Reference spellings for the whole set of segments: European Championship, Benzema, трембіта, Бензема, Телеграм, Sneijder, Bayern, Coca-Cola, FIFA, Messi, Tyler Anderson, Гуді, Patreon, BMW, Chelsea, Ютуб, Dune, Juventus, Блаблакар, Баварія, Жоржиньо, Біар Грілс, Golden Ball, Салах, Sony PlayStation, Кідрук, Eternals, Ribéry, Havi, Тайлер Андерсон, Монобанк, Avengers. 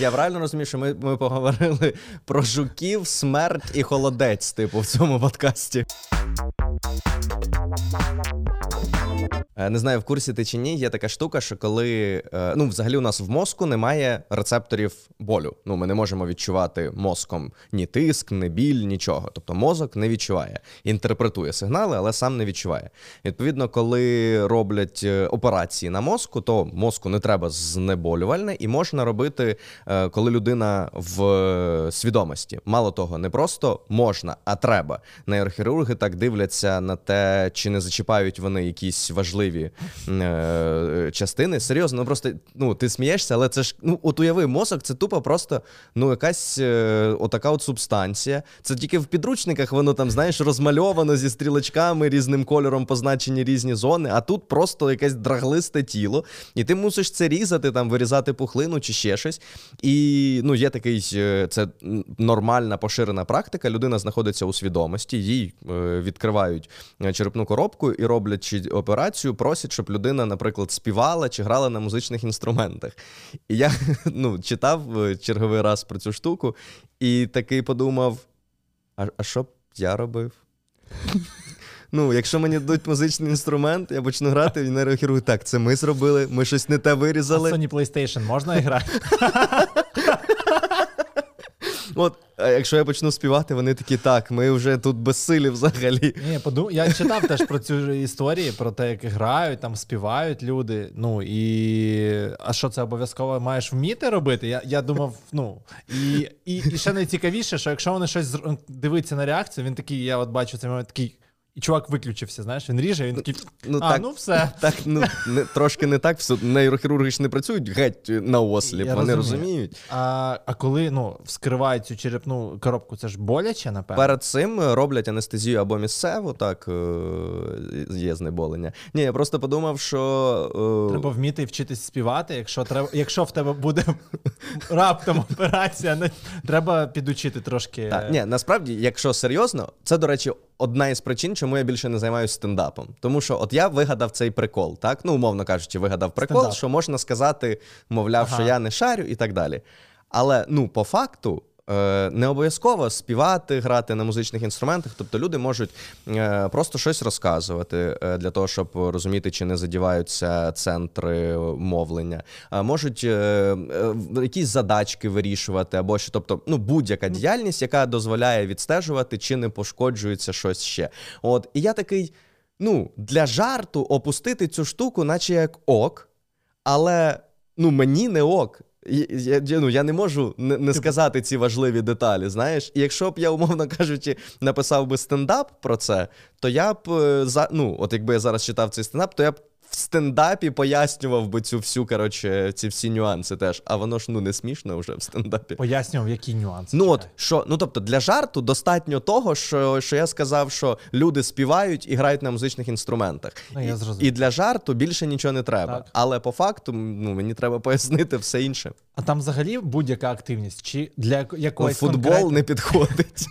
Я правильно розумію, що ми поговорили про жуків, смерть і холодець, типу, в цьому подкасті. Не знаю, в курсі ти чи ні, є така штука, що коли, ну, взагалі у нас в мозку немає рецепторів болю. Ну, ми не можемо відчувати мозком ні тиск, ні біль, нічого. Тобто мозок не відчуває. Інтерпретує сигнали, але сам не відчуває. Відповідно, коли роблять операції на мозку, то мозку не треба знеболювальне, і можна робити, коли людина в свідомості. Мало того, не просто можна, а треба. Нейрохірурги так дивляться на те, чи не зачіпають вони якісь важливі частини. Серйозно, просто, ну, ти смієшся, але це ж, ну, от уяви, мозок, це тупо просто, ну, якась отака от субстанція. Це тільки в підручниках воно там, знаєш, розмальовано зі стрілочками, різним кольором позначені різні зони, а тут просто якесь драглисте тіло, і ти мусиш це різати, там, вирізати пухлину чи ще щось. І, ну, є такий, це нормальна, поширена практика, людина знаходиться у свідомості, їй відкривають черепну коробку і роблять чи операцію, просять, щоб людина, наприклад, співала чи грала на музичних інструментах. І я, ну, читав черговий раз про цю штуку і такий подумав, а що б я робив? Ну, якщо мені дадуть музичний інструмент, я почну грати, і нейрохірург, так, це ми зробили, ми щось не те вирізали. А Sony PlayStation можна грати? От, якщо я почну співати, вони такі, так, ми вже тут безсилі взагалі. Ні, я читав теж про цю історію, про те, як грають, там співають люди, ну, і... А що, це обов'язково маєш вміти робити? Я думав, ну... І ще найцікавіше, що якщо вони щось дивиться на реакцію, він такий, я от бачу цей момент, такий... І чувак виключився, знаєш, він ріже, він такий, так, ну все. Так, ну, трошки не так, нейрохірурги ж не працюють геть на осліп, вони розуміють. А коли, ну, вскривають цю черепну коробку, це ж боляче, напевно? Перед цим роблять анестезію або місцеву, так, є знеболення. Ні, я просто подумав, що... Треба вміти вчитись співати, якщо в тебе буде раптом операція, треба підучити трошки. Так, ні, насправді, якщо серйозно, це, до речі, одна із причин, чому я більше не займаюся стендапом. Тому що от я вигадав цей прикол, так? Ну, умовно кажучи, вигадав прикол, стендап, що можна сказати, мовляв, ага, що я не шарю і так далі. Але, ну, по факту, не обов'язково співати, грати на музичних інструментах. Тобто люди можуть просто щось розказувати для того, щоб розуміти, чи не задіваються центри мовлення. Можуть якісь задачки вирішувати, або що, тобто, ну, будь-яка діяльність, яка дозволяє відстежувати, чи не пошкоджується щось ще. От, і я такий, ну, для жарту опустити цю штуку, наче як ок, але, ну, мені не ок. Я не можу не сказати ці важливі деталі, знаєш. І якщо б я, умовно кажучи, написав би стендап про це, то я б, ну, от якби я зараз читав цей стендап, то я б в стендапі пояснював би цю всю, коротше, ці всі нюанси теж. А воно ж, ну, не смішно вже в стендапі. Пояснював, які нюанси. Ну, от, що, ну, тобто, для жарту достатньо того, що я сказав, що люди співають і грають на музичних інструментах. Ну, я зрозумів. І для жарту більше нічого не треба. Так. Але по факту, ну, мені треба пояснити все інше. А там взагалі будь-яка активність? Чи для якоїсь футбол не підходить.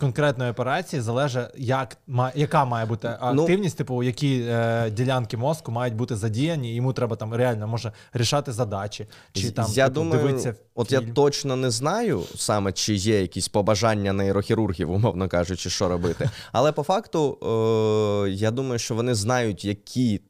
Конкретної операції залежить, яка має бути активність, типу, які... ділянки мозку мають бути задіяні, і йому треба там реально, може, рішати задачі, чи там дивитися. От я точно не знаю саме, чи є якісь побажання нейрохірургів, умовно кажучи, що робити. Але по факту, я думаю, що вони знають, які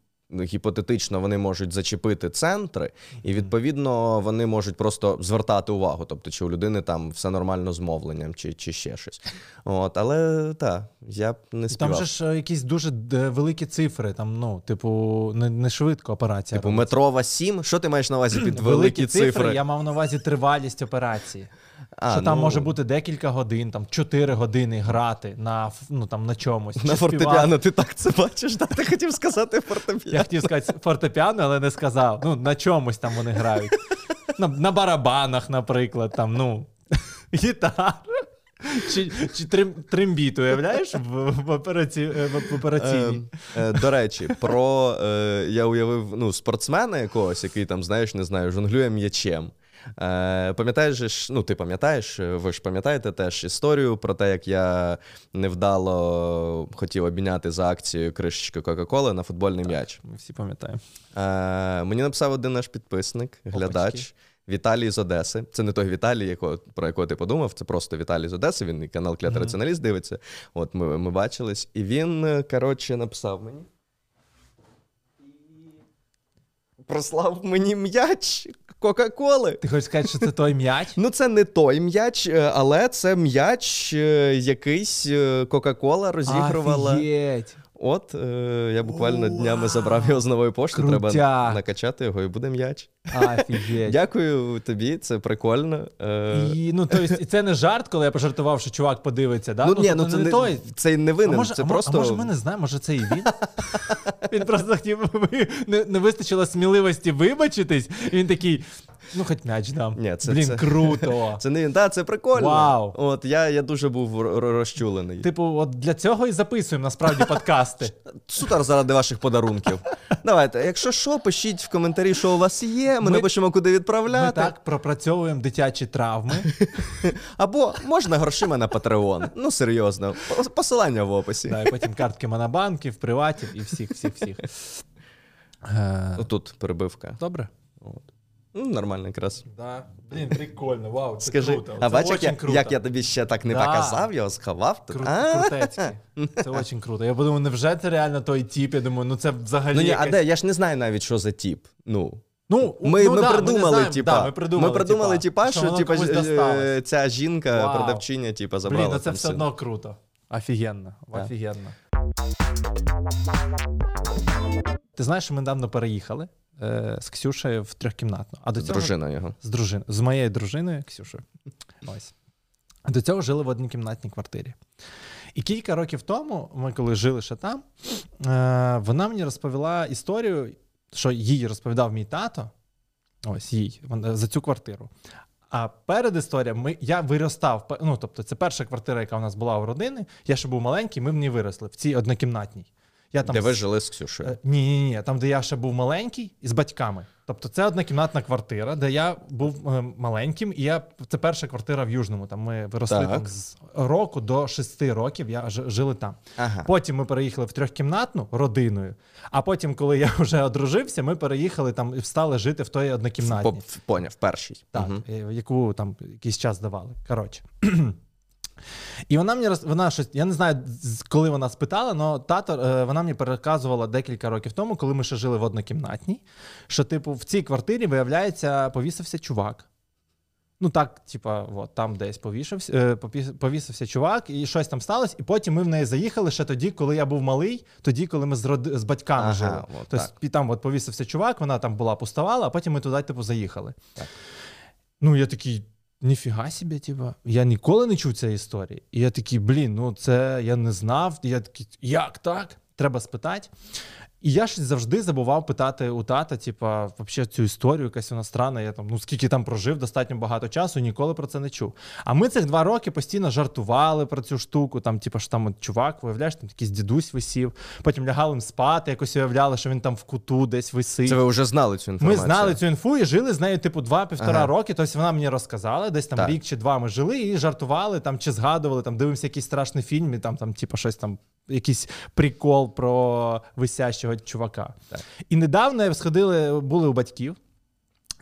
гіпотетично вони можуть зачепити центри, і, відповідно, вони можуть просто звертати увагу, тобто, чи у людини там все нормально з мовленням, чи ще щось. От, але, так, я б не співав. Там же ж якісь дуже великі цифри, там, ну, типу, не швидко операція. Типу, метрова 7? Що ти маєш на увазі під великі цифри? Я мав на увазі тривалість операції. Що там може бути декілька годин, там 4 години грати на, ну, там, на чомусь. На фортепіано, ти так це бачиш? Да? Ти хотів сказати фортепіано. Я хотів сказати фортепіано, але не сказав. Ну, на чомусь там вони грають. На барабанах, наприклад, там, ну, гітар. Чи трембіт, уявляєш, в операційній? До речі, про, я уявив, ну, спортсмена якогось, який там, знаєш, не знаю, жонглює м'ячем. Пам'ятаєш, ну, ти пам'ятаєш, ви ж пам'ятаєте теж історію про те, як я невдало хотів обміняти за акцію кришечки Coca-Cola на футбольний м'яч. Ми всі пам'ятаємо. Мені написав один наш підписник, глядач. Віталій з Одеси. Це не той Віталій, про якого ти подумав, це просто Віталій з Одеси, він канал «Клятий раціоналіст» дивиться. От ми бачились. І він, коротше, написав мені. Прослав мені м'яч Кока-Коли. Ти хочеш сказати, що це той м'яч? Ну, це не той м'яч, але це м'яч якийсь Кока-Кола розігрувала. Офігеть! От, я буквально днями забрав його з нової пошти, крутя. Треба накачати його і буде м'яч. Офігеть. Дякую тобі, це прикольно. І, ну, тобто, це не жарт, коли я пожартував, що чувак подивиться, да? Це не винен, може, це просто... може ми не знаємо, може це і він? Він просто хотів, не вистачило сміливості вибачитись, і він такий... ну, хоч м'яч дам. Ні, блін, круто. Це не він, так, це прикольно. Вау. От, я дуже був розчулений. Типу, от для цього і записуємо, насправді, подкасти. Сутар заради ваших подарунків. Давайте, якщо що, пишіть в коментарі, що у вас є, ми напишемо, куди відправляти. Ми так пропрацьовуємо дитячі травми. Або можна грошима на Patreon. Ну, серйозно. Посилання в описі. Так, і потім картки монобанків, приватів і всіх. Отут перебивка. Добре. От. Ну, нормально якраз. Да. Блін, прикольно, вау, це скажи, круто. А бачиш, як я тобі ще так не показав, його сховав? Крутецький. Це дуже круто. Я подумав, невже це реально той тіп? Я думаю, ну це взагалі якась... де? Я ж не знаю навіть, що за тіп. Ми придумали тіпа, що тіпа, ця жінка, вау, продавчиня тіпа, забрала. Блін, ну це все одно круто. Офігенно, офігенно. Ти знаєш, що ми недавно переїхали? З Ксюшею в трьохкімнатну. А до цього... З моєю дружиною Ксюшею. Ось. А до цього жили в однокімнатній квартирі. І кілька років тому, ми коли жили ще там, вона мені розповіла історію, що їй розповідав мій тато, ось їй, за цю квартиру. А перед історією я виростав, ну тобто це перша квартира, яка у нас була у родини, я ще був маленький, ми в ній виросли, в цій однокімнатній. Де ви жили з Ксюшею? Ні. Там, де я ще був маленький і з батьками. Тобто це однокімнатна квартира, де я був маленьким. І це перша квартира в Южному. Там ми виросли там, з року до 6 років я жили там. Ага. Потім ми переїхали в трьохкімнатну родиною. А потім, коли я вже одружився, ми переїхали там і стали жити в той однокімнатній. В першій. Так, угу. Яку там якийсь час давали. Коротше. І вона мені щось, я не знаю, коли вона спитала, але тато, вона мені переказувала декілька років тому, коли ми ще жили в однокімнатній, що типу в цій квартирі, виявляється, повісився чувак. Ну так, типа, от, там десь повісився чувак, і щось там сталося, і потім ми в неї заїхали ще тоді, коли я був малий, тоді, коли ми з батьками жили. Тобто там от, повісився чувак, вона там була, пустувала, а потім ми туди, типу, заїхали. Так. Ну, я такий... ніфіга себе, типа. Я ніколи не чув цієї історії. І я такий, блін, ну це я не знав. І я такий, як так? Треба спитати. І я ж завжди забував питати у тата, типа, взагалі цю історію, якась вона странна. Я там, ну скільки там прожив, достатньо багато часу, ніколи про це не чув. А ми цих 2 роки постійно жартували про цю штуку. Там, типа, що там от, чувак, виявляєш, там якийсь дідусь висів. Потім лягали спати, якось уявляли, що він там в куту десь висить. Це ви вже знали цю інформацію? Ми знали цю інфу і жили з нею, типу, 2-1,5 роки. Тобто вона мені розказала, десь там рік чи два ми жили і жартували, там чи згадували, там дивимося якийсь страшний фільм, і там, типа, щось там. Якийсь прикол про висящого чувака. Так. І недавно сходили, були у батьків.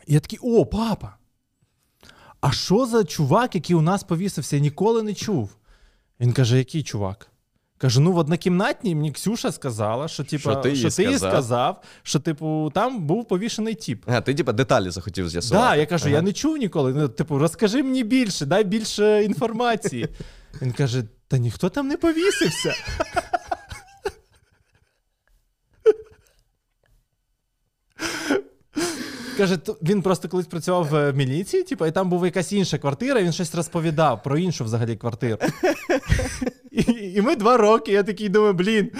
І я такий, о, папа, а що за чувак, який у нас повісився, я ніколи не чув? Він каже, який чувак? Кажу, ну в однокімнатній мені Ксюша сказала, що типа, що ти їй сказав, що типу там був повішений тіп. А ти типа деталі захотів з'ясувати. Так, я кажу, я не чув ніколи. Ну, типу, розкажи мені більше, дай більше інформації. Він каже, та ніхто там не повісився. Каже, він просто колись працював в міліції, типу, і там була якась інша квартира, він щось розповідав про іншу взагалі квартиру. І ми 2 роки, я такий думаю, блін,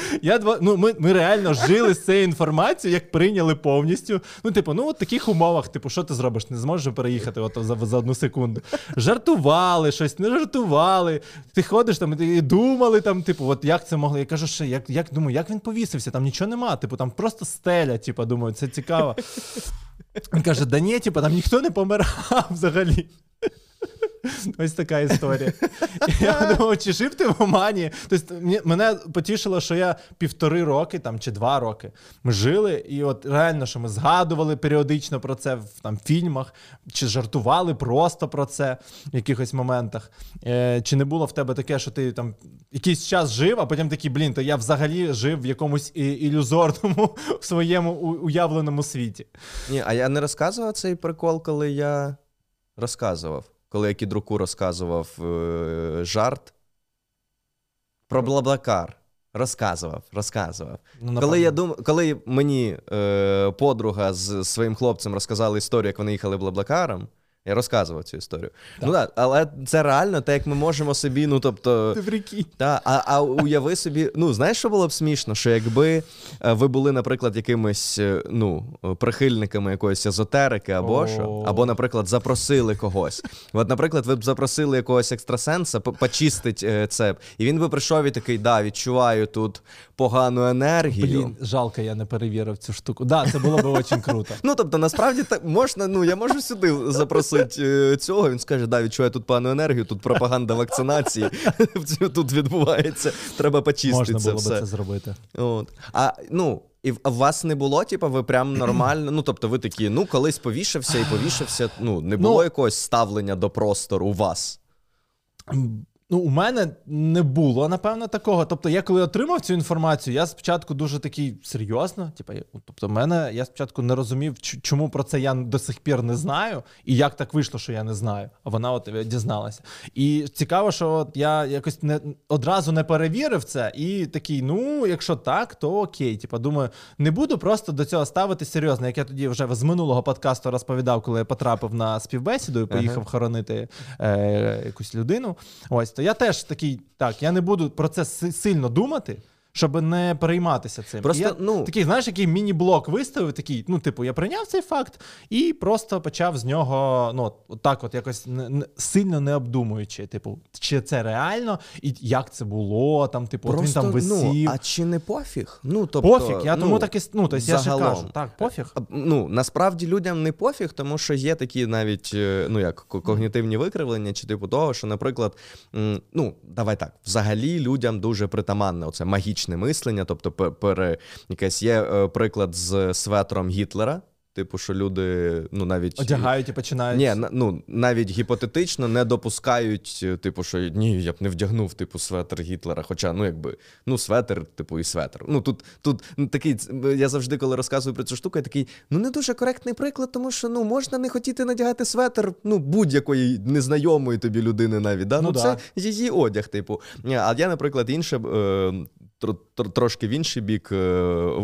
ми реально жили з цією інформацією, як прийняли повністю. Ну, типу, ну, от в таких умовах, типу, що ти зробиш, не зможеш переїхати от, за 1 секунду. Жартували щось, не жартували. Ти ходиш там і думали, там, типу, от як це могло. Я кажу, що, думаю, як він повісився, там нічого нема, типу, там просто стеля, типу, думаю, це цікаво. Він каже, да ні, типу, там ніхто не помирав взагалі. Ось така історія. Я думав, чи жив ти в Омані? Тобто, мене потішило, що я 1,5 роки там, чи 2 роки ми жили, і от реально, що ми згадували періодично про це в там, фільмах, чи жартували просто про це в якихось моментах. Чи не було в тебе таке, що ти там якийсь час жив, а потім такий, блін, то я взагалі жив в якомусь ілюзорному в своєму уявленому світі. Ні, а я не розказував цей прикол, коли я розказував. Коли я Кідруку розказував жарт про Блаблакар. Розказував. Ну, коли, коли мені подруга з своїм хлопцем розказала історію, як вони їхали Блаблакаром, я розказував цю історію. Так. Ну, да, але це реально те, як ми можемо собі, ну, тобто... Ти прикинь. Да, а уяви собі... Ну, знаєш, що було б смішно? Що якби ви були, наприклад, якимись, ну, прихильниками якоїсь езотерики або що, або, наприклад, запросили когось. От, наприклад, ви б запросили якогось екстрасенса почистить це. І він би прийшов і такий, да, відчуваю тут погану енергію. Блін, жалко, я не перевірив цю штуку. Да, це було б дуже круто. Ну, тобто, насправді, можна, ну, я можу сюди запросити цього, він скаже, да, відчуваю тут пану енергію, тут пропаганда вакцинації, тут відбувається, треба почистити це все. Можна було б це зробити. От. А, ну, і у вас не було, типу, ви прям нормально, ну, тобто ви такі, ну, колись повішався і повішався, ну, не було якогось ставлення до простору у вас? Ну, у мене не було, напевно, такого. Тобто, я коли отримав цю інформацію, я спочатку дуже такий, серйозно? Типа, тобто, я спочатку не розумів, чому про це я до сих пір не знаю, і як так вийшло, що я не знаю. А вона от дізналася. І цікаво, що от я якось одразу не перевірив це, і такий, ну, якщо так, то окей. Типа, думаю, не буду просто до цього ставитись серйозно. Як я тоді вже з минулого подкасту розповідав, коли я потрапив на співбесіду і поїхав хоронити якусь людину. Ось. Я теж такий, так, я не буду про це сильно думати, щоб не перейматися цим. Просто, я, ну, такий, знаєш, який міні-блок виставив, такий, ну, типу, я прийняв цей факт і просто почав з нього, ну, так от якось сильно не обдумуючи, типу, чи це реально, і як це було, там, типу, просто, він там висів. Ну, а чи не пофіг? Ну, тобто, пофіг, я тому так і, ну, тобто, я ще кажу, так, пофіг. Ну, насправді людям не пофіг, тому що є такі навіть, ну, як когнітивні викривлення, чи типу того, що, наприклад, ну, давай так, взагалі людям дуже притаманне оце магічне мислення, тобто якесь є приклад з светром Гітлера, типу, що люди, ну, навіть... Одягають і починають... Ні, ну, навіть гіпотетично не допускають, типу, що ні, я б не вдягнув, типу, светр Гітлера, хоча, ну, якби, ну, светр, типу, і светр. Ну, тут такий, я завжди, коли розказую про цю штуку, я такий, ну, не дуже коректний приклад, тому що, ну, можна не хотіти надягати светр, ну, будь-якої незнайомої тобі людини навіть, да? Ну, це її одяг, типу. А я, наприклад, інше... Трошки в інший бік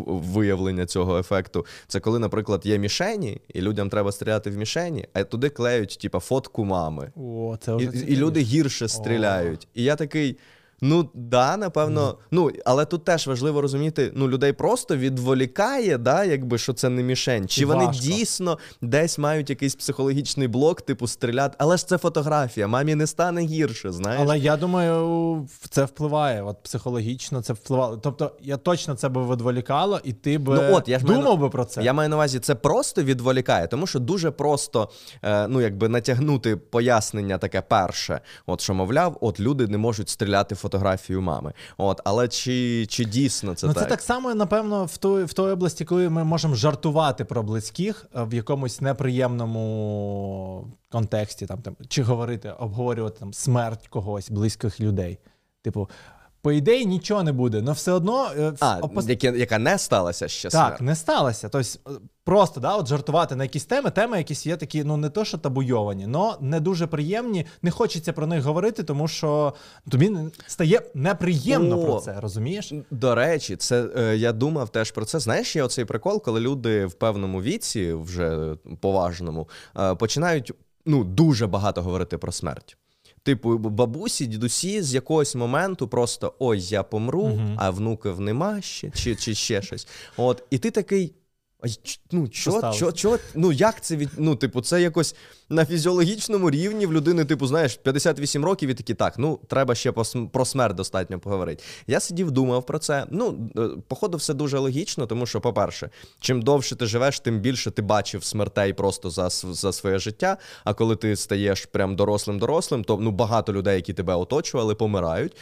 виявлення цього ефекту. Це коли, наприклад, є мішені, і людям треба стріляти в мішені, а туди клеють, типа, фотку мами. О, це і люди гірше стріляють. І я такий, ну, да, напевно, ну, але тут теж важливо розуміти, ну, людей просто відволікає, да, якби, що це не мішень. Чи вони дійсно десь мають якийсь психологічний блок, типу, стріляти, але ж це фотографія, мамі не стане гірше, знаєш. Але я думаю, це впливає, от психологічно це впливало. Тобто, я точно це би відволікало, і ти би думав би про це. Я маю на увазі, це просто відволікає, тому що дуже просто, ну, якби, натягнути пояснення таке перше, от, що, мовляв, от, люди не можуть стріляти фотографію мами. От, але чи дійсно це так? Це так само, напевно, в той області, коли ми можемо жартувати про близьких в якомусь неприємному контексті, там, чи говорити, обговорювати там, смерть когось, близьких людей. Типу, по ідеї нічого не буде, але все одно... Яка не сталася ще смерть. Так, не сталася. Тобто, просто, да, от жартувати на якісь теми якісь є такі, ну, не то, що табуйовані, но не дуже приємні, не хочеться про них говорити, тому що тобі стає неприємно про це, розумієш? До речі, це я думав теж про це. Знаєш, є оцей прикол, коли люди в певному віці, вже поважному, починають, ну, дуже багато говорити про смерть. Типу, бабусі, дідусі з якогось моменту просто, ой, я помру, а внуків нема ще, чи ще щось. От, і ти такий, Ну, ну, як це від... Ну, типу, це якось на фізіологічному рівні в людини, типу, знаєш, 58 років і такі, так, ну, треба ще про смерть достатньо поговорити. Я сидів, думав про це. Ну, походу, все дуже логічно, тому що, по-перше, чим довше ти живеш, тим більше ти бачив смертей просто за своє життя, а коли ти стаєш прям дорослим-дорослим, то, ну, багато людей, які тебе оточували, помирають.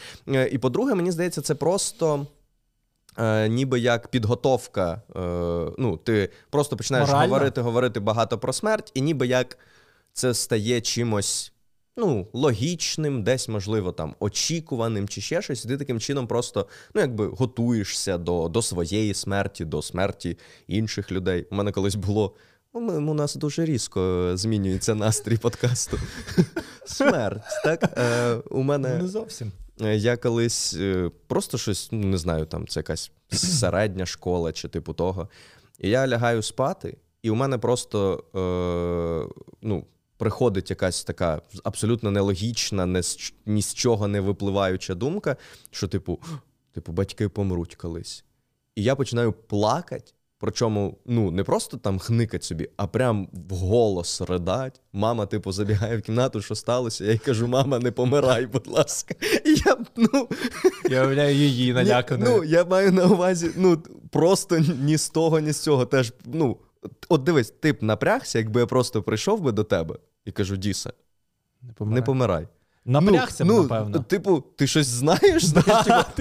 І, по-друге, мені здається, це просто... ніби як підготовка, ну, ти просто починаєш говорити багато про смерть, і ніби як це стає чимось, ну, логічним, десь, можливо, там, очікуваним чи ще щось, і ти таким чином просто, ну, якби готуєшся до своєї смерті, до смерті інших людей. У мене колись було, у нас дуже різко змінюється настрій подкасту. Смерть, так? У мене... Не зовсім. Я колись просто щось, не знаю, там це якась середня школа чи типу того. І я лягаю спати, і у мене просто ну, приходить якась така абсолютно нелогічна, ні з чого не випливаюча думка, що типу батьки помруть колись. І я починаю плакати. Причому, ну, не просто там хникать собі, а прям вголос ридать. Мама, типу, забігає в кімнату, що сталося, я їй кажу, мама, не помирай, будь ласка. І я, ну... Я уявляю її наляканою. Ну, я маю на увазі, ну, просто ні з того, ні з цього теж, ну, от дивись, ти б напрягся, якби я просто прийшов би до тебе і кажу, Діса, не помирай. Напрягся, ну, напевно. Типу, ти щось знаєш?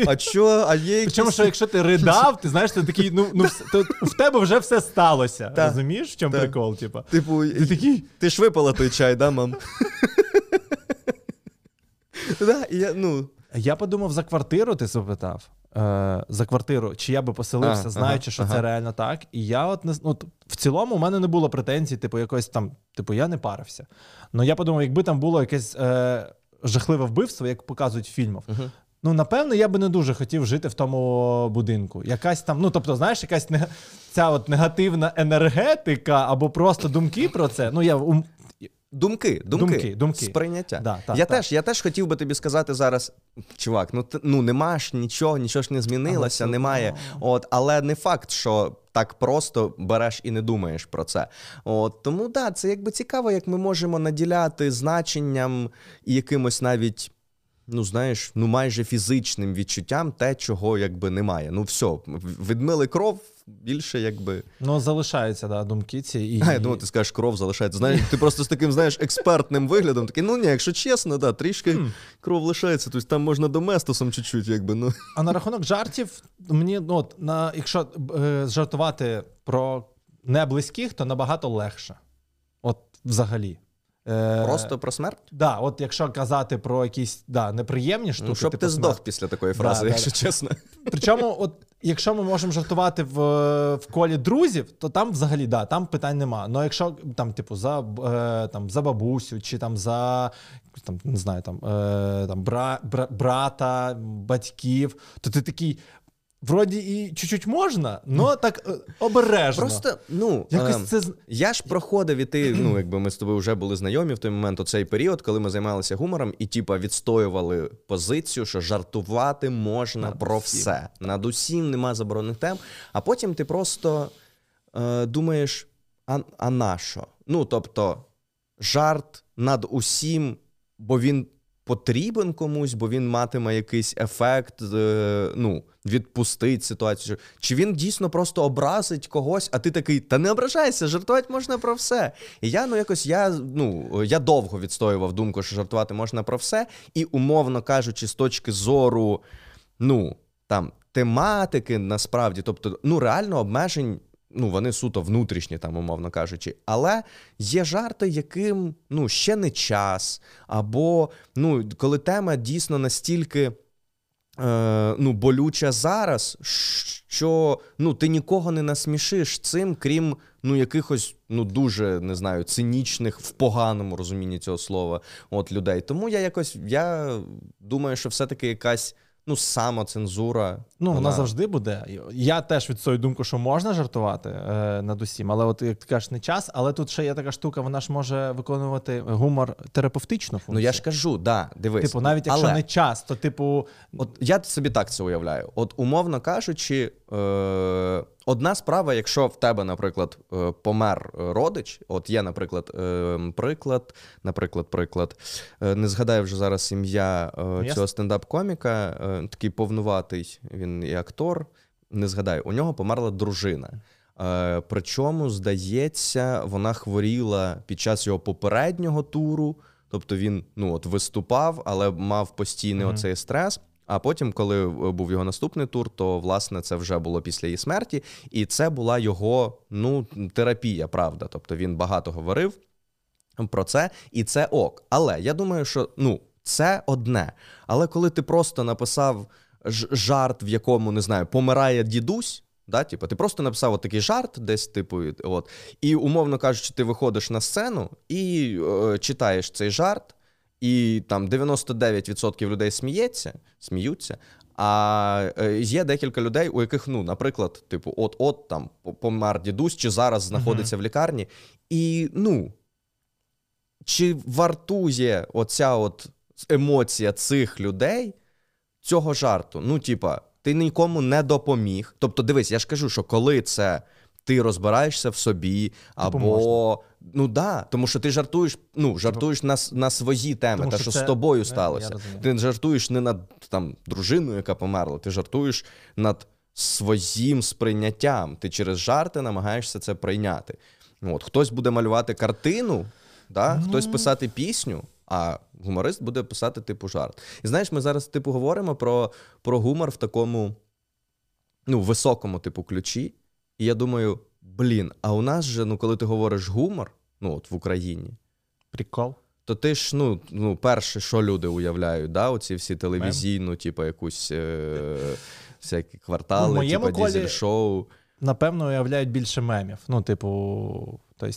А що? А є якісь... Причому, що якщо ти ридав, ти знаєш, ти такий, ну, в тебе вже все сталося. Та. Розумієш, в чому та. Прикол? Типу, ти такий... Ти ж випила той чай, да, мам? Да, я, ну... Я подумав, за квартиру ти запитав. За квартиру, чи я би поселився, знаючи, що це реально так. І я от не, ну, в цілому у мене не було претензій, типу, якось там, типу, я не парився. Ну, я подумав, якби там було якесь... жахливе вбивство, як показують в фільмах. Uh-huh. Ну, напевно, я би не дуже хотів жити в тому будинку. Якась там, ну, тобто, знаєш, якась ця от негативна енергетика або просто думки про це. Ну, я Думки. Сприйняття. Да, та, я теж хотів би тобі сказати зараз, чувак, ну нема ж нічого ж не змінилося, немає. От, але не факт, що так просто береш і не думаєш про це. От, тому, да, це якби цікаво, як ми можемо наділяти значенням і якимось навіть, ну, знаєш, ну, майже фізичним відчуттям те, чого, якби, немає. Ну, все, відмили кров, більше, якби... Ну, залишаються, да, думки ці. І... А, я думаю, ти скажеш, кров залишається. Знаєш, ти просто з таким, знаєш, експертним виглядом, такий, ну, ні, якщо чесно, да, трішки кров лишається, тобто там можна доместосом чуть-чуть, якби, ну. А на рахунок жартів, мені, ну, от, якщо жартувати про неблизьких, то набагато легше. От, взагалі. Просто про смерть? Так, да, от якщо казати про якісь неприємні штуки. Ну, щоб типу ти здох після такої фрази, якщо чесно. Причому, от, якщо ми можемо жартувати в колі друзів, то там взагалі, да, там питань нема. Але якщо там, типу, за бабусю, чи там за там, не знаю, там, брата, батьків, то ти такий... Вроді і чуть-чуть можна, але так обережно. Просто, ну, це... я ж проходив, і ти, ну, якби ми з тобою вже були знайомі в той момент, оцей період, коли ми займалися гумором і, типа, відстоювали позицію, що жартувати можна про все. Над усім, нема заборонених тем. А потім ти просто думаєш, а на що? Ну, тобто, жарт над усім, бо він... потрібен комусь, бо він матиме якийсь ефект, ну, відпустить ситуацію. Чи він дійсно просто образить когось, а ти такий, та не ображайся, жартувати можна про все. І я, ну, якось, я довго відстоював думку, що жартувати можна про все, і, умовно кажучи, з точки зору, ну, там, тематики, насправді, тобто, ну, реально обмежень, ну, вони суто внутрішні, там, умовно кажучи. Але є жарти, яким, ну, ще не час. Або, ну, коли тема дійсно настільки, ну, болюча зараз, що, ну, ти нікого не насмішиш цим, крім, ну, якихось, ну, дуже, не знаю, цинічних, в поганому розумінні цього слова, от, людей. Тому я якось, я думаю, що все-таки якась... Ну, самоцензура. Ну, вона завжди буде. Я теж від цієї думки, що можна жартувати над усім, але от, як ти кажеш, не час, але тут ще є така штука, вона ж може виконувати гумор терапевтичну функцію. Ну, я ж кажу, да, дивись. Типу, навіть якщо не час, то, типу... От я собі так це уявляю. От, умовно кажучи, Одна справа, якщо в тебе, наприклад, помер родич, от є, наприклад, не згадаю вже зараз ім'я цього стендап-коміка, такий повнуватий, він і актор, не згадаю, у нього померла дружина. Причому, здається, вона хворіла під час його попереднього туру, тобто він, ну, от виступав, але мав постійний оцей стрес. А потім, коли був його наступний тур, то, власне, це вже було після її смерті. І це була його, ну, терапія, правда. Тобто він багато говорив про це, і це ок. Але я думаю, що, ну, це одне. Але коли ти просто написав жарт, в якому, не знаю, помирає дідусь, да, типу, ти просто написав от такий жарт десь, типу, от, і, умовно кажучи, ти виходиш на сцену і читаєш цей жарт, і там 99% людей сміються, а є декілька людей, у яких, ну, наприклад, типу, от-от там помер дідусь, чи зараз знаходиться в лікарні, і, ну, чи вартує оця от емоція цих людей цього жарту? Ну, типа, ти нікому не допоміг. Тобто, дивись, я ж кажу, що коли це ти розбираєшся в собі, або... Ну да, тому що ти жартуєш, ну, жартуєш на свої теми, тому, та що з тобою сталося. Ти жартуєш не над там дружиною, яка померла, ти жартуєш над своїм сприйняттям. Ти через жарти намагаєшся це прийняти. От, хтось буде малювати картину, да? Хтось писати пісню, а гуморист буде писати типу жарт. І знаєш, ми зараз типу говоримо про гумор в такому, ну, високому типу ключі. І я думаю, блін, а у нас же, ну, коли ти говориш гумор, ну, от в Україні. Прикол. То ти ж, ну, перше, що люди уявляють, да, оці всі телевізійну, типу, якусь всякі квартали, типу, дізель-шоу. Напевно, уявляють більше мемів. Ну, типу, тобто,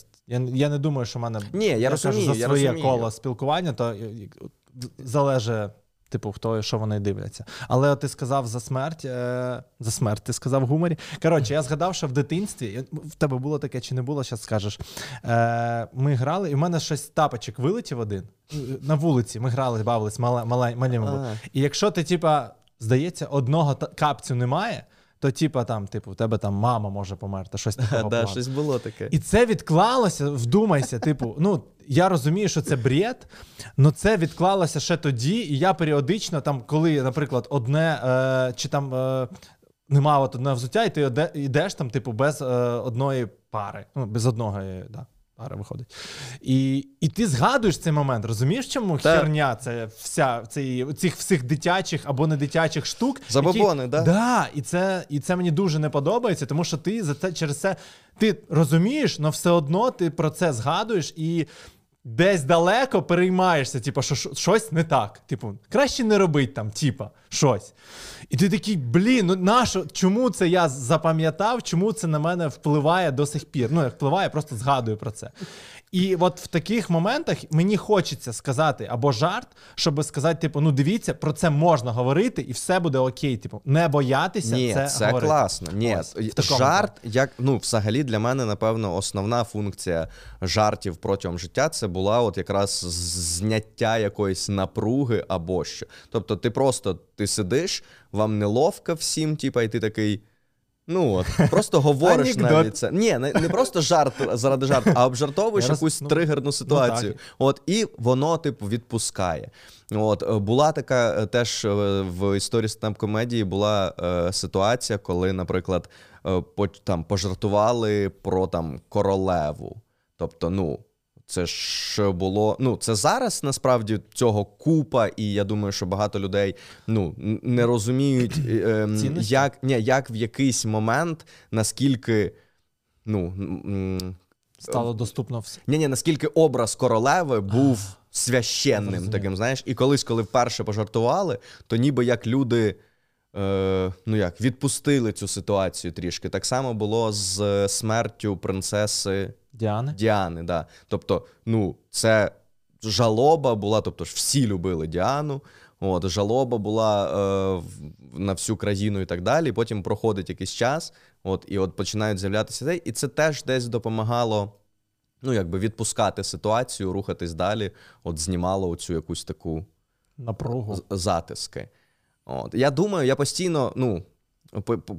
я не думаю, що в мене... Ні, я розумію, кажу, за своє коло спілкування, то залежить, типу, хто, що вони дивляться. Але ти сказав за смерть ти сказав гуморі. Коротше, я згадав, що в дитинстві, в тебе було таке чи не було, зараз скажеш, ми грали, і в мене щось тапочок вилетів один, на вулиці, ми грали, бавились, малими. І якщо ти, типа, здається, одного капцю немає, то, типа, там, типу, в тебе там мама може померти, щось такого плану. Щось було таке. І це відклалося, вдумайся, типу, ну, я розумію, що це бред, але це відклалося ще тоді, і я періодично, там, коли, наприклад, одне, чи там немає от одне взуття, і ти йдеш там, типу, без одної пари, ну, без одного, да. Пара виходить. І ти згадуєш цей момент, розумієш, чому херня це вся, цих всіх дитячих або не дитячих штук. Забобони, які, да? Да, і це мені дуже не подобається, тому що ти за це, через це, ти розумієш, але все одно ти про це згадуєш і десь далеко переймаєшся, типу, що щось не так. Типу, краще не робить там, типа, щось. І ти такий, блін, ну нащо, чому це я запам'ятав, чому це на мене впливає до сих пір? Ну, як впливає, просто згадую про це. І от в таких моментах мені хочеться сказати або жарт, щоб сказати, типу, ну дивіться, про це можна говорити і все буде окей, типу, не боятися це говорити. Ні, це класно. Ні, жарт, як, ну, взагалі для мене, напевно, основна функція жартів протягом життя, це була от якраз зняття якоїсь напруги або що. Тобто ти просто, ти сидиш, вам неловко всім, типу, і ти такий... Ну от, просто говориш навіть це. Ні, не просто жарт заради жарту, а обжартовуєш якусь тригерну ситуацію. От, і воно, типу, відпускає. От, була така теж в історії стендап-комедії була ситуація, коли, наприклад, там пожартували про там королеву. Тобто, ну, це ж було, ну, це зараз, насправді, цього купа, і я думаю, що багато людей, ну, не розуміють, як в якийсь момент, наскільки, ну, стало доступно все. Наскільки образ королеви був священним таким, знаєш, і колись, коли вперше пожартували, то ніби як люди, відпустили цю ситуацію трішки. Так само було з смертю принцеси Діани, да. Тобто, ну, це жалоба була, тобто ж всі любили Діану, от, жалоба була на всю країну і так далі, потім проходить якийсь час, от, і от починають з'являтися, і це теж десь допомагало, ну, якби відпускати ситуацію, рухатись далі, от, знімало оцю якусь таку напругу, затиски. От, я думаю, я постійно, ну,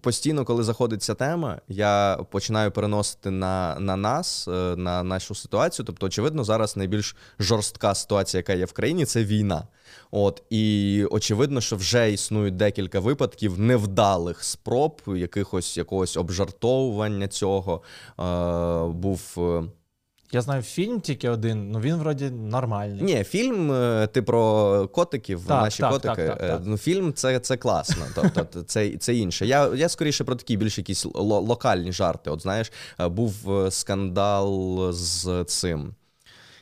Постійно, коли заходить ця тема, я починаю переносити на нас, на нашу ситуацію. Тобто, очевидно, зараз найбільш жорстка ситуація, яка є в країні, це війна. От, і очевидно, що вже існують декілька випадків невдалих спроб, якогось обжартовування цього. Я знаю фільм тільки один, ну він вроді нормальний. Ні, фільм ти про котиків, так, наші котики. Так. Ну, фільм це класно, тобто це інше. Я скоріше про такі більш якісь локальні жарти. От знаєш, був скандал з цим.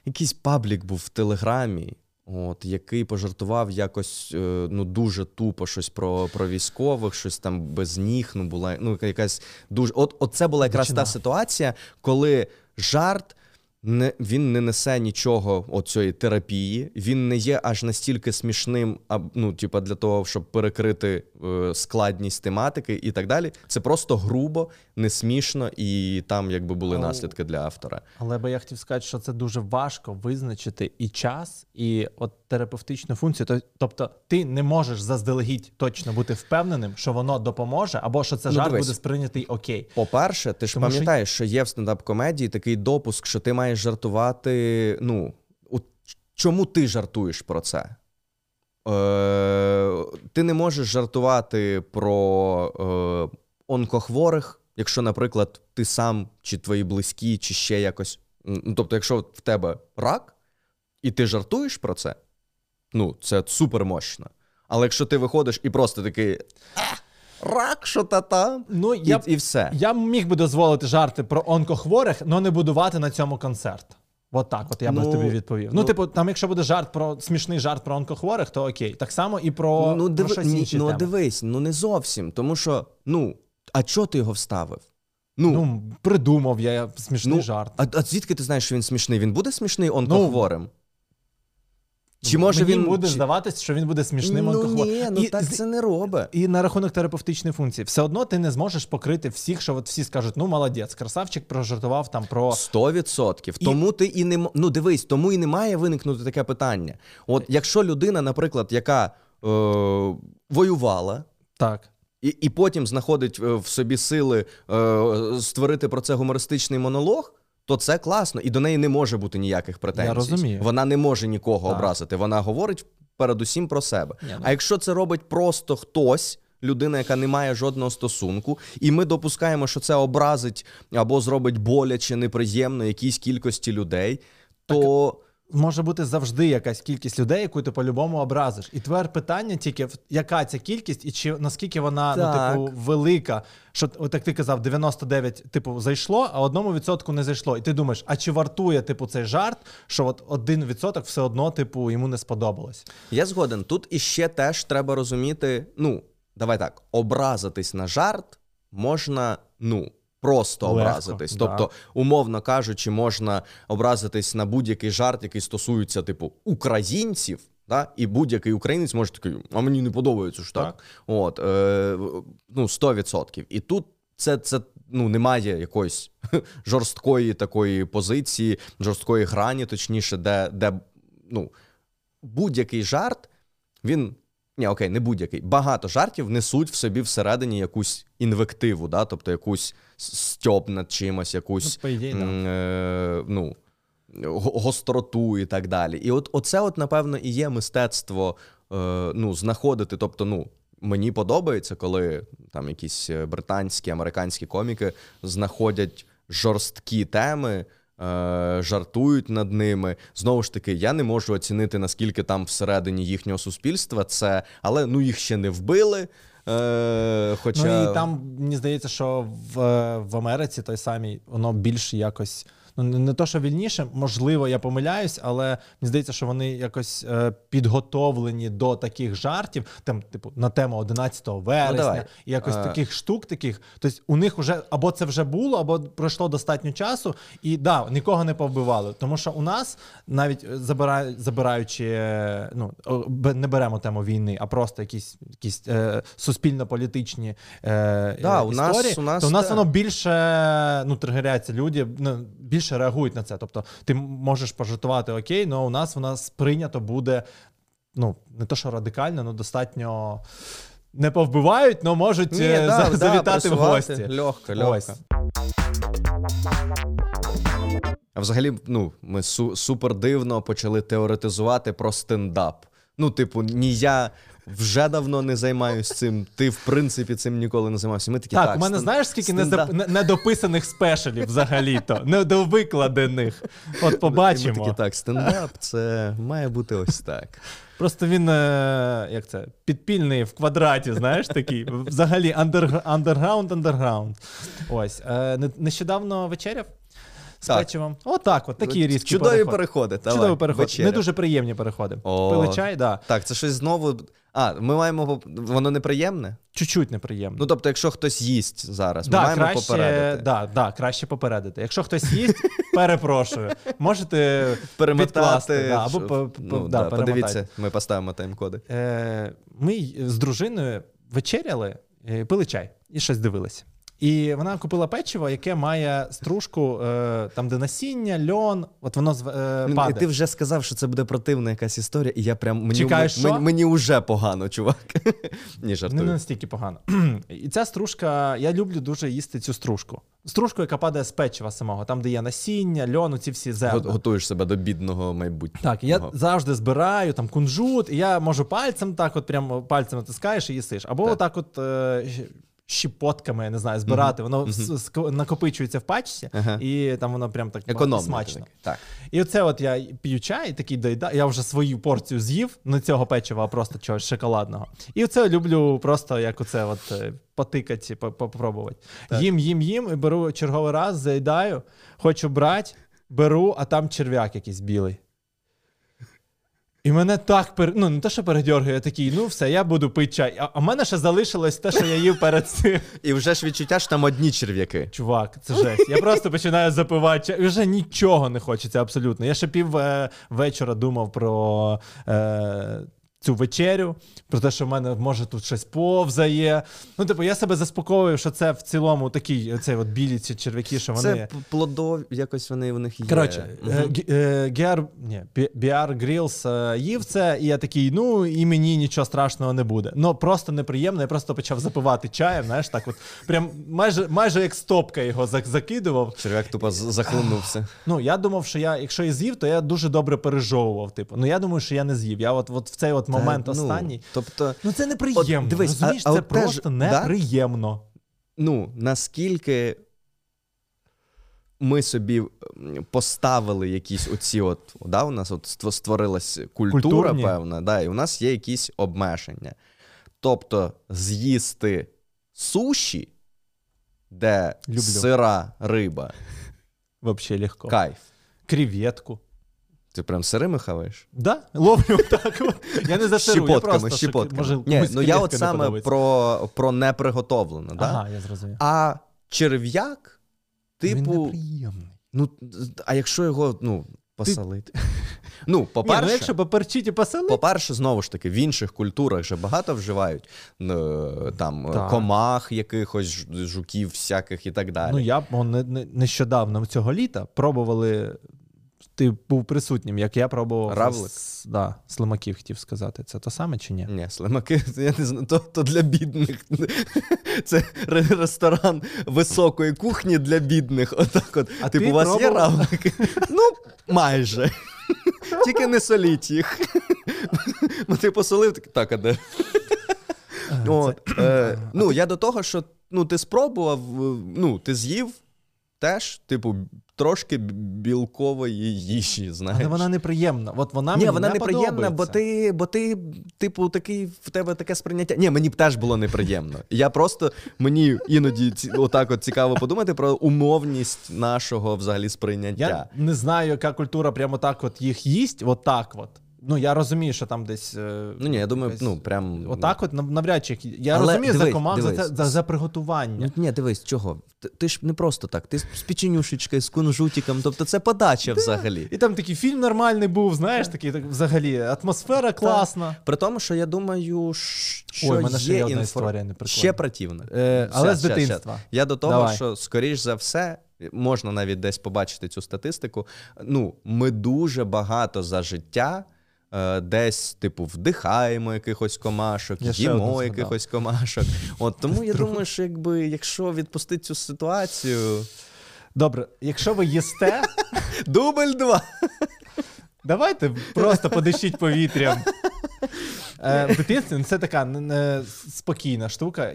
Якийсь паблік був в Телеграмі. От, який пожартував якось, ну, дуже тупо щось про військових, щось там без ніг, ну, була, ну, якась дуже... От це була якраз та ситуація, коли жарт, він не несе нічого от цієї терапії, він не є аж настільки смішним, ну, типа, для того, щоб перекрити складність тематики і так далі. Це просто грубо, несмішно, і там, якби, були наслідки для автора. Але би я хотів сказати, що це дуже важко визначити і час, і от терапевтичну функцію. Тобто, ти не можеш заздалегідь точно бути впевненим, що воно допоможе, або що це жарт буде сприйнятий окей. По-перше, ти ж пам'ятаєш, що є в стендап-комедії такий допуск, що ти маєш жартувати, ну, чому ти жартуєш про це? Ти не можеш жартувати про онкохворих, якщо, наприклад, ти сам, чи твої близькі, чи ще якось. Ну, тобто, якщо в тебе рак, і ти жартуєш про це, ну, це супермощно. Але якщо ти виходиш і просто такий... Рак, що та-та, ну, і все. Я міг би дозволити жарти про онкохворих, але не будувати на цьому концерт. От так от я би тобі відповів. Ну, типу, там, якщо буде смішний жарт про онкохворих, то окей. Так само і про, про щось інші теми. Ну, дивись, ну не зовсім, тому що, ну, а чого ти його вставив? Ну, придумав я смішний жарт. А звідки ти знаєш, що він смішний? Він буде смішний онкохворим? Чи може мені буде здаватись, що він буде смішним онкохворим. Ні, так це не робить. І на рахунок терапевтичної функції. Все одно ти не зможеш покрити всіх, що от всі скажуть, ну, молодець, красавчик, прожартував там про... 100%. Тому ти і не... Ну, дивись, тому і не має виникнути таке питання. От якщо людина, наприклад, яка воювала... Так. І потім знаходить в собі сили створити про це гумористичний монолог, то це класно, і до неї не може бути ніяких претензій. Я розумію. Вона не може нікого образити, вона говорить передусім про себе. А якщо це робить просто хтось, людина, яка не має жодного стосунку, і ми допускаємо, що це образить або зробить боляче, неприємно якійсь кількості людей, то... Так... Може бути завжди якась кількість людей, яку ти по-любому образиш. І тепер питання тільки, яка ця кількість і чи наскільки вона, ну, типу, велика. Що, так ти казав, 99, типу, зайшло, а 1% не зайшло. І ти думаєш, а чи вартує, типу, цей жарт, що от 1% все одно, типу, йому не сподобалось? Я згоден. Тут іще теж треба розуміти, ну, давай так, образитись на жарт можна, ну... Просто легко образитись. Тобто, умовно кажучи, можна образитись на будь-який жарт, який стосується, типу, українців, да? І будь-який українець може такий, а мені не подобається, що так. От, ну, 100%. І тут це ну, немає якоїсь жорсткої такої позиції, жорсткої грані, точніше, де ну, будь-який жарт, він... Ні, окей, не будь-який. Багато жартів несуть в собі всередині якусь інвективу, да? Тобто якусь стьоб над чимось, якусь, ну, ну, гостроту і так далі. І от оце, от, напевно, і є мистецтво, ну, знаходити, тобто, ну, мені подобається, коли там якісь британські, американські коміки знаходять жорсткі теми, жартують над ними. Знову ж таки, я не можу оцінити, наскільки там всередині їхнього суспільства це, але, ну, їх ще не вбили. Хоча... Ну, і там, мені здається, що в Америці той самий, воно більш якось, ну, не то, що вільніше, можливо, я помиляюсь, але мені здається, що вони якось підготовлені до таких жартів, там, типу, на тему 11 вересня, ну, і якось таких штук таких, тобто у них вже, або це вже було, або пройшло достатньо часу, і, да, нікого не повбивали, тому що у нас, навіть забираючи, ну, не беремо тему війни, а просто якісь суспільно-політичні історії, то у нас воно більше, ну, тригеряться люди, більше реагують на це. Тобто ти можеш пожартувати окей, але у нас прийнято буде, ну, не то що радикально, але достатньо не повбивають, але можуть завітати в гості. Легко, легко. А взагалі, ну, ми супер дивно почали теоретизувати про стендап. Ну, типу, я вже давно не займаюся цим, ти, в принципі, цим ніколи не займався. Ми такі, так, у мене, знаєш, скільки недописаних спешелів взагалі-то, недовикладених. От побачимо. І ми такі, так, стендап, це має бути ось так. Просто він, як це, підпільний в квадраті, знаєш, такий, взагалі, андерграунд. Ось, нещодавно вечеряв. Спечивом. Отак, от такі різкі переходи. Чудові переходи. Не дуже приємні переходи. Пили чай, да. Так, це щось знову. А, ми маємо. Воно неприємне? Чуть-чуть неприємне. Ну, тобто, якщо хтось їсть зараз, ми маємо попередити. Так, краще попередити. Якщо хтось їсть, перепрошую. Можете перемотати. Або подивіться, ми поставимо тайм-коди. Ми з дружиною вечеряли, пили чай і щось дивилися. І вона купила печиво, яке має стружку, там де насіння, льон, от воно падає. І ти вже сказав, що це буде противна якась історія, і я прям... Мені вже погано, чувак. Ні, жартую. Не настільки погано. І ця стружка, я люблю дуже їсти цю стружку. Стружку, яка падає з печива самого, там де є насіння, льон, ці всі зерна. Готуєш себе до бідного майбутнього. Так, я завжди збираю там кунжут, і я можу пальцем так от прям пальцем натискаєш і їсиш. Або отак от... щепотками, я не знаю, збирати. Воно накопичується в пачці, і там воно прям так смачно. Так. І оце от я п'ю чай, і такий доїдаю. Я вже свою порцію з'їв, не цього печива, а просто чогось шоколадного. І оце люблю просто як оце от потикати, попробувати. Їм, і беру черговий раз, заїдаю, хочу брати, беру, а там черв'як якийсь білий. І мене так, не те, що передьоргує, я такий, все, я буду пити чай. А в мене ще залишилось те, що я їв перед цим. І вже ж відчуття, що там одні черв'яки. Чувак, це жесть. Я просто починаю запивати чай. І вже нічого не хочеться абсолютно. Я ще піввечора думав про цю вечерю, про те, що в мене, може, тут щось повзає. Я себе заспокоюю, що це в цілому такі білі ці черв'яки, що вони... Це плодові, якось вони в них є. Коротше, Біар Грілс їв це, і я такий, і мені нічого страшного не буде. Ну, просто неприємно, я просто почав запивати чаєм, знаєш, так от, прям майже як стопка його закидував. Черв'як тупо захлинувся. Ну, я думав, що я, якщо я з'їв, то я дуже добре пережовував, типу. Ну, я думаю, що я не з'їв. Я от в цей от момент останній. Тобто, це неприємно. Дивись, розумієш, це просто неприємно. Ну, наскільки ми собі поставили якісь оці от, у нас от створилась культура певна, да, і у нас є якісь обмеження. Тобто, з'їсти суші, де сира риба. Вообще легко. Кайф. Креветку. Ти прям сирими хаваєш? Да, ловлю так. Я не за сиру, я просто... Щепотками. Ні, я от саме про неприготовлене. Ага, я зрозумів. А черв'як, типу... Він неприємний. Ну, а якщо його, посолити? Ну, по-перше... Якщо поперчити і посолити? По-перше, знову ж таки, в інших культурах же багато вживають там комах якихось, жуків всяких і так далі. Ну, я нещодавно цього літа пробували... Ти був присутнім, як я пробував... Равлик? Да, слимаків хотів сказати. Це то саме чи ні? Ні, слимаки, я не знаю, то для бідних. Це ресторан високої кухні для бідних. Отак от. А типу, у вас є равлики? Майже. Тільки не соліть їх. Ти посолив, так, а де? Ну, я до того, що ти спробував, ти з'їв теж, типу, трошки білкової їжі, знаєш. Але вона неприємна. От вона мені не подобається. Ні, вона неприємна, бо ти, типу, такий, в тебе таке сприйняття. Ні, мені б теж було неприємно. Я просто, мені іноді отак от цікаво подумати про умовність нашого взагалі сприйняття. Я не знаю, яка культура прямо так от їх їсть, отак от. Ну, я розумію, що там десь... Ну, ні, я думаю, прям... Отак от, навряд чи... Я розумію за комах, за приготування. Ні, дивись, чого? Ти ж не просто так. Ти з печенюшечкою, з кунжутиком. Тобто це подача взагалі. І там такий фільм нормальний був, знаєш, такий взагалі. Атмосфера класна. При тому, що я думаю, що є... Ой, в мене ще є одна історія неприкольна. Ще противна. Але з дитинства. Я до того, що, скоріш за все... Можна навіть десь побачити цю статистику. Ну, ми дуже багато за життя десь, типу, вдихаємо якихось комашок, їмо якихось комашок. От, тому я думаю, що якби, якщо відпустити цю ситуацію... Добре, якщо ви їсте... Дубль 2! Давайте просто подишіть повітрям. В дитинстві це така спокійна штука.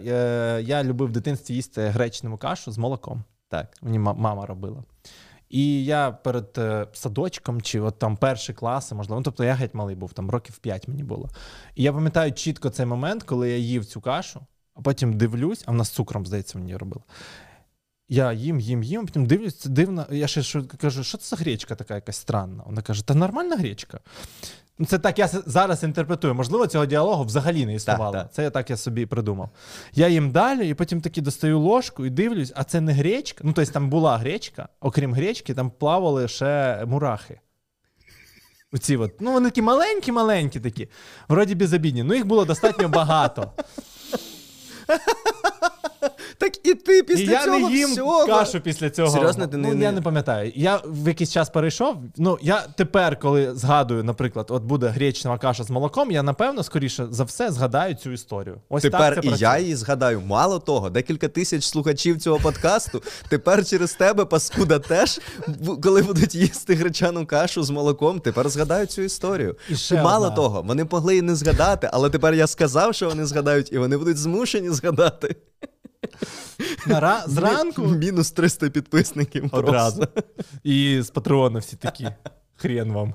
Я любив в дитинстві їсти гречневу кашу з молоком. Так. Мені мама робила. І я перед садочком, чи от там перші класи, можливо, ну, тобто я геть малий був, там років 5 мені було. І я пам'ятаю чітко цей момент, коли я їв цю кашу, а потім дивлюсь, а вона з цукром, здається, мені робила. Я їм, потім дивлюсь, це дивно. Я ще кажу, що це за гречка така якась странна? Вона каже, та нормальна гречка. Це так я зараз інтерпретую. Можливо, цього діалогу взагалі не існувало. Так, так. Це так я собі придумав. Я їм далі, і потім таки достаю ложку і дивлюсь, а це не гречка. Ну, тобто там була гречка, окрім гречки, там плавали ще мурахи. Оці от. Ну, вони такі маленькі-маленькі такі. Вроді безобідні. Ну, їх було достатньо багато. Так і ти після цього всього? І я не їм кашу після цього. Серйозно? Ти не... Я не пам'ятаю. Я в якийсь час перейшов. Ну, я тепер, коли згадую, наприклад, от буде гречнева каша з молоком, я, напевно, скоріше за все згадаю цю історію. Ось тепер так це і працює. Я її згадаю. Мало того, декілька тисяч слухачів цього подкасту тепер через тебе, паскуда, теж, коли будуть їсти гречану кашу з молоком, тепер згадають цю історію. І мало того, вони могли і не згадати, але тепер я сказав, що вони згадають, і вони будуть змушені згадати. Зранку мінус 300 підписників одразу. І з Патреона всі такі, хрен вам.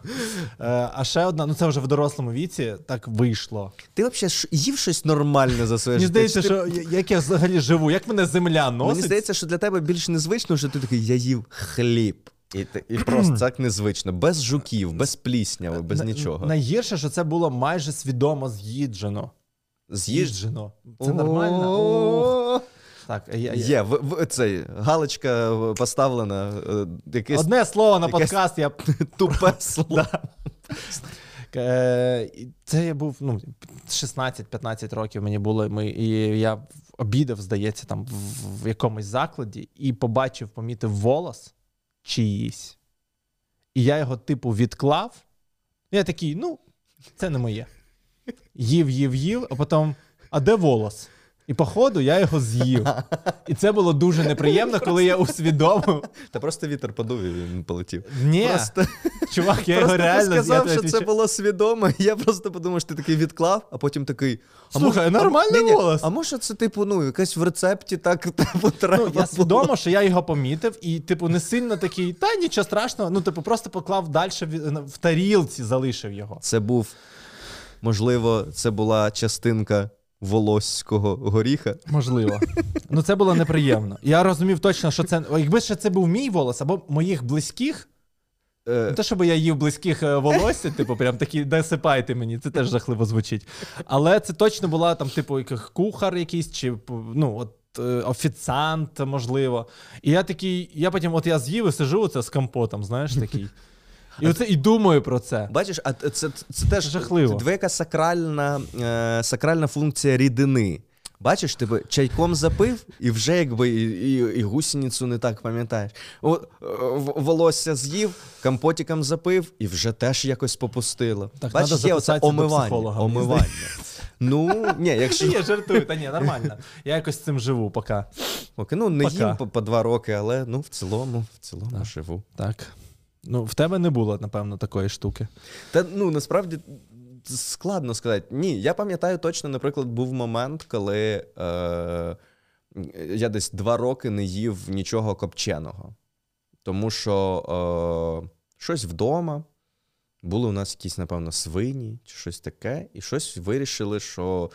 А ще одна, ну це вже в дорослому віці так вийшло. Ти взагалі їв щось нормальне за своє життя? Мені здається, що як я взагалі живу, як мене земля носить. Мені здається, що для тебе більш незвично, що ти такий, я їв хліб. І просто так незвично. Без жуків, без плісняви, без нічого. Найгірше, що це було майже свідомо з'їджено. З'їжджено. Це нормально. Так, є, цей, галочка поставлена. Якесь, одне слово на подкаст, я... Тупе слово. Це я був, ну, 16-15 років мені було, і я обідав, здається, там в якомусь закладі, і побачив, помітив волос чиїсь. І я його, типу, відклав. Я такий, ну, це не моє. Їв, а потім, а де волос? І походу я його з'їв. І це було дуже неприємно, коли я усвідомив. Та просто вітер подув і він полетів. Ні, чувак, я його реально з'їв. Просто ти сказав, що це було свідомо, я просто подумав, що ти такий відклав, а потім такий... Слухай, нормальний волос. А може це, типу, ну, якась в рецепті так треба було? Я свідомо, що я його помітив і, типу, не сильно такий, та нічого страшного, ну, типу, просто поклав далі, в тарілці залишив його. Це був... Можливо, це була частинка волоського горіха. Можливо. Ну, це було неприємно. Я розумів точно, що це... Якби ще це був мій волос або моїх близьких, не те, щоб я їв близьких волосся, типу, прям такі, насипайте мені, це теж жахливо звучить. Але це точно була, там, типу, кухар якийсь, чи, ну, от, офіціант, можливо. І я такий, я потім, от я з'їв і сижу оце з компотом, знаєш, такий. І оце і думаю про це. Бачиш, а це теж жахливо. Це яка сакральна функція рідини. Бачиш, ти чайком запив, і вже якби і гусеницю не так пам'ятаєш. Волосся з'їв, компотиком запив, і вже теж якось попустило. Так, бачиш, є оце омивання. Ну, ні, якщо... Ні, жартую, та ні, нормально. Я якось з цим живу поки. Окей, ну, не їм по 2 роки, але, ну, в цілому живу. Так. Ну, в тебе не було, напевно, такої штуки. Та, ну, насправді, складно сказати. Ні, я пам'ятаю точно, наприклад, був момент, коли я десь 2 роки не їв нічого копченого. Тому що щось вдома, були у нас якісь, напевно, свині, чи щось таке, і щось вирішили, що...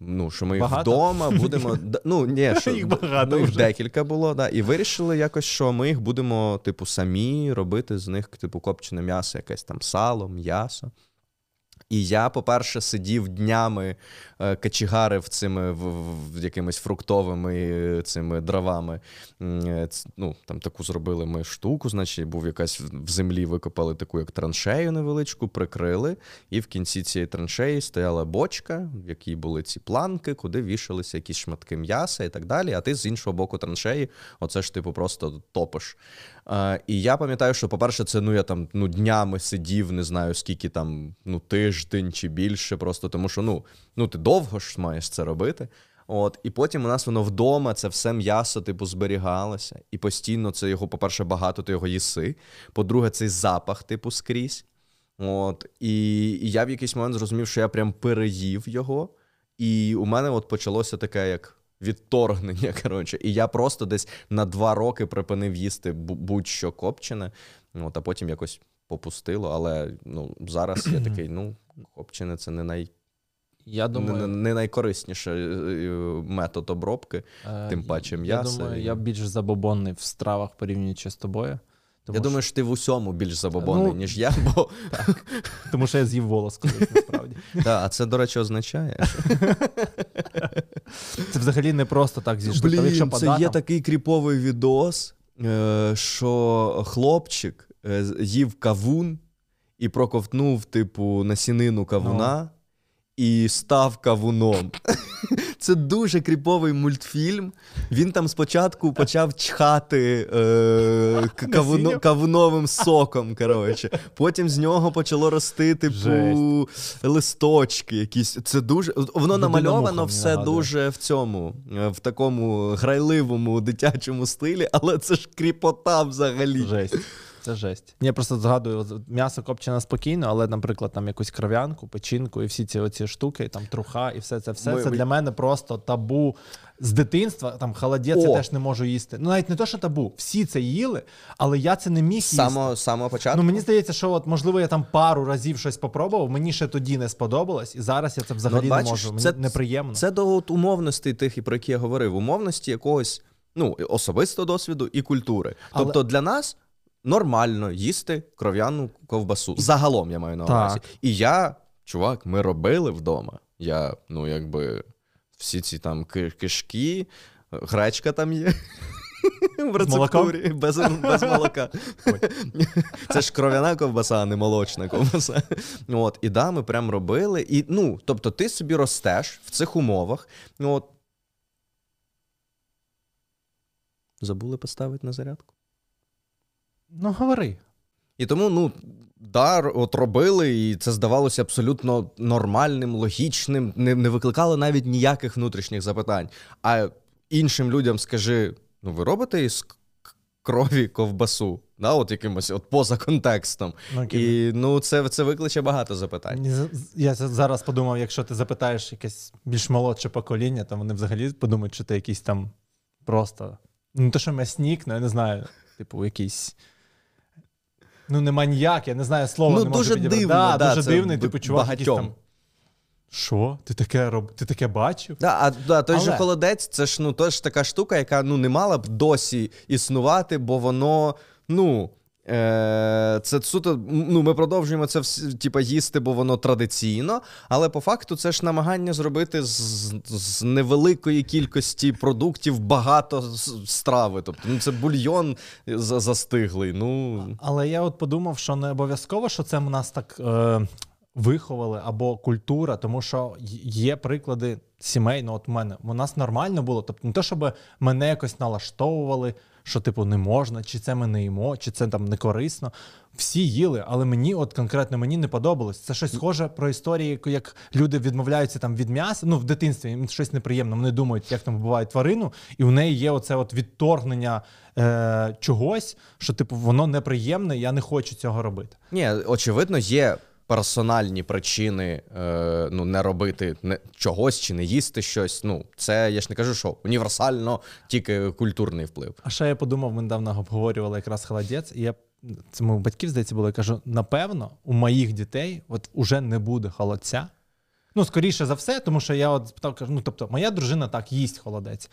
Ну, що ми багато? Вдома будемо... Ну, ні, що їх багато вже. Декілька було, да. І вирішили якось, що ми їх будемо, типу, самі робити з них, типу, копчене м'ясо, якесь там сало, м'ясо. І я, по-перше, сидів днями, качігарив цими якимись фруктовими цими дровами. Ну, там таку зробили ми штуку, значить, був якась в землі, викопали таку як траншею невеличку, прикрили, і в кінці цієї траншеї стояла бочка, в якій були ці планки, куди вішалися якісь шматки м'яса і так далі, а ти з іншого боку траншеї оце ж типу просто топиш. І я пам'ятаю, що, по-перше, це, ну, я там, ну, днями сидів, не знаю, скільки там, ну, тиждень чи більше, просто тому що, ну, ти довго ж маєш це робити. От, і потім у нас воно вдома, це все м'ясо, типу, зберігалося. І постійно це його, по-перше, багато, ти його їси. По-друге, цей запах, типу, скрізь. От, і я в якийсь момент зрозумів, що я прям переїв його. І у мене от почалося таке, як... відторгнення, коротше. І я просто десь на 2 роки припинив їсти будь-що копчене, от, а потім якось попустило, але ну, зараз я такий, ну, копчене це не не найкорисніший метод обробки, тим паче м'ясо. Я думаю, я більш забобонний в стравах порівнюючи з тобою. Я думаю, що ти в усьому більш забобонний, ну, ніж я, бо... Так. Тому що я з'їв волос, колись, насправді. Так, а це, до речі, означає, що... Це взагалі не просто так зійшло. Блін, це є такий кріповий відос, що хлопчик їв кавун і проковтнув, типу, насінину кавуна і став кавуном. Це дуже кріповий мультфільм. Він там спочатку почав чхати кавуновим соком, коротше. Потім з нього почало рости, типу, листочки якісь. Це дуже... Воно намальовано все дуже в цьому, в такому грайливому дитячому стилі, але це ж кріпота взагалі. Жесть. Це жесть. Я просто згадую, м'ясо копчене спокійно, але, наприклад, там якусь кров'янку, печінку і всі ці оці штуки, і там труха і все це все. Це для мене просто табу з дитинства. Там холодець я теж не можу їсти. Ну навіть не то, що табу. Всі це їли, але я це не міг їсти. Самого початку? Ну мені здається, що от можливо я там пару разів щось попробував, мені ще тоді не сподобалось, і зараз я це взагалі не можу. Мені це неприємно. Це до умовності тих, про які я говорив. Умовності якогось, ну, особистого досвіду і культури. Тобто для нас нормально їсти кров'яну ковбасу. Загалом, я маю на увазі. І я, чувак, ми робили вдома. Я, ну, якби, всі ці там кишки, гречка там є. В рецептурі. Без молока. Це ж кров'яна ковбаса, а не молочна ковбаса. От, і да, ми прям робили. І, ну, тобто ти собі ростеш в цих умовах. От. Забули поставити на зарядку? Ну, говори. І тому, ну, да, от робили, і це здавалося абсолютно нормальним, логічним, не викликало навіть ніяких внутрішніх запитань. А іншим людям скажи, ну, ви робите із крові ковбасу? Да, от якимось, от поза контекстом. І, ну, це викличе багато запитань. Я зараз подумав, якщо ти запитаєш якесь більш молодше покоління, то вони взагалі подумають, що ти якийсь там просто, ну, то що м'ясник, ну, я не знаю, типу, якийсь... Ну, не маньяк, я не знаю, слово ну, не можу підібрати. Ну, дуже дивний, типу, чувак якийсь там... Що? Ти таке бачив? Той же холодець, це ж, ну, теж така штука, яка, ну, не мала б досі існувати, бо воно, ну... Це суто, ну, ми продовжуємо це типу, їсти, бо воно традиційно, але по факту це ж намагання зробити з невеликої кількості продуктів багато страви. Тобто, ну, це бульйон застиглий. Ну. Але я от подумав, що не обов'язково, що це в нас так виховали або культура, тому що є приклади сімей, ну, от в мене. У нас нормально було, тобто не те, щоб мене якось налаштовували, що, типу, не можна, чи це ми не їмо, чи це там не корисно. Всі їли, але мені, от конкретно мені не подобалось. Це щось схоже про історії, як люди відмовляються там від м'яса, ну в дитинстві їм щось неприємно, вони думають, як там буває тварину, і у неї є оце от відторгнення чогось, що, типу, воно неприємне, я не хочу цього робити. Ні, очевидно, є персональні причини ну, не робити чогось чи не їсти щось. Ну, це, я ж не кажу, що універсально, тільки культурний вплив. А ще я подумав, ми недавно обговорювали якраз холодець, і це моїх батьків, здається, було, я кажу, напевно, у моїх дітей от уже не буде холодця. Ну, скоріше за все, тому що я от спитав, кажу, ну, тобто, моя дружина так їсть холодець.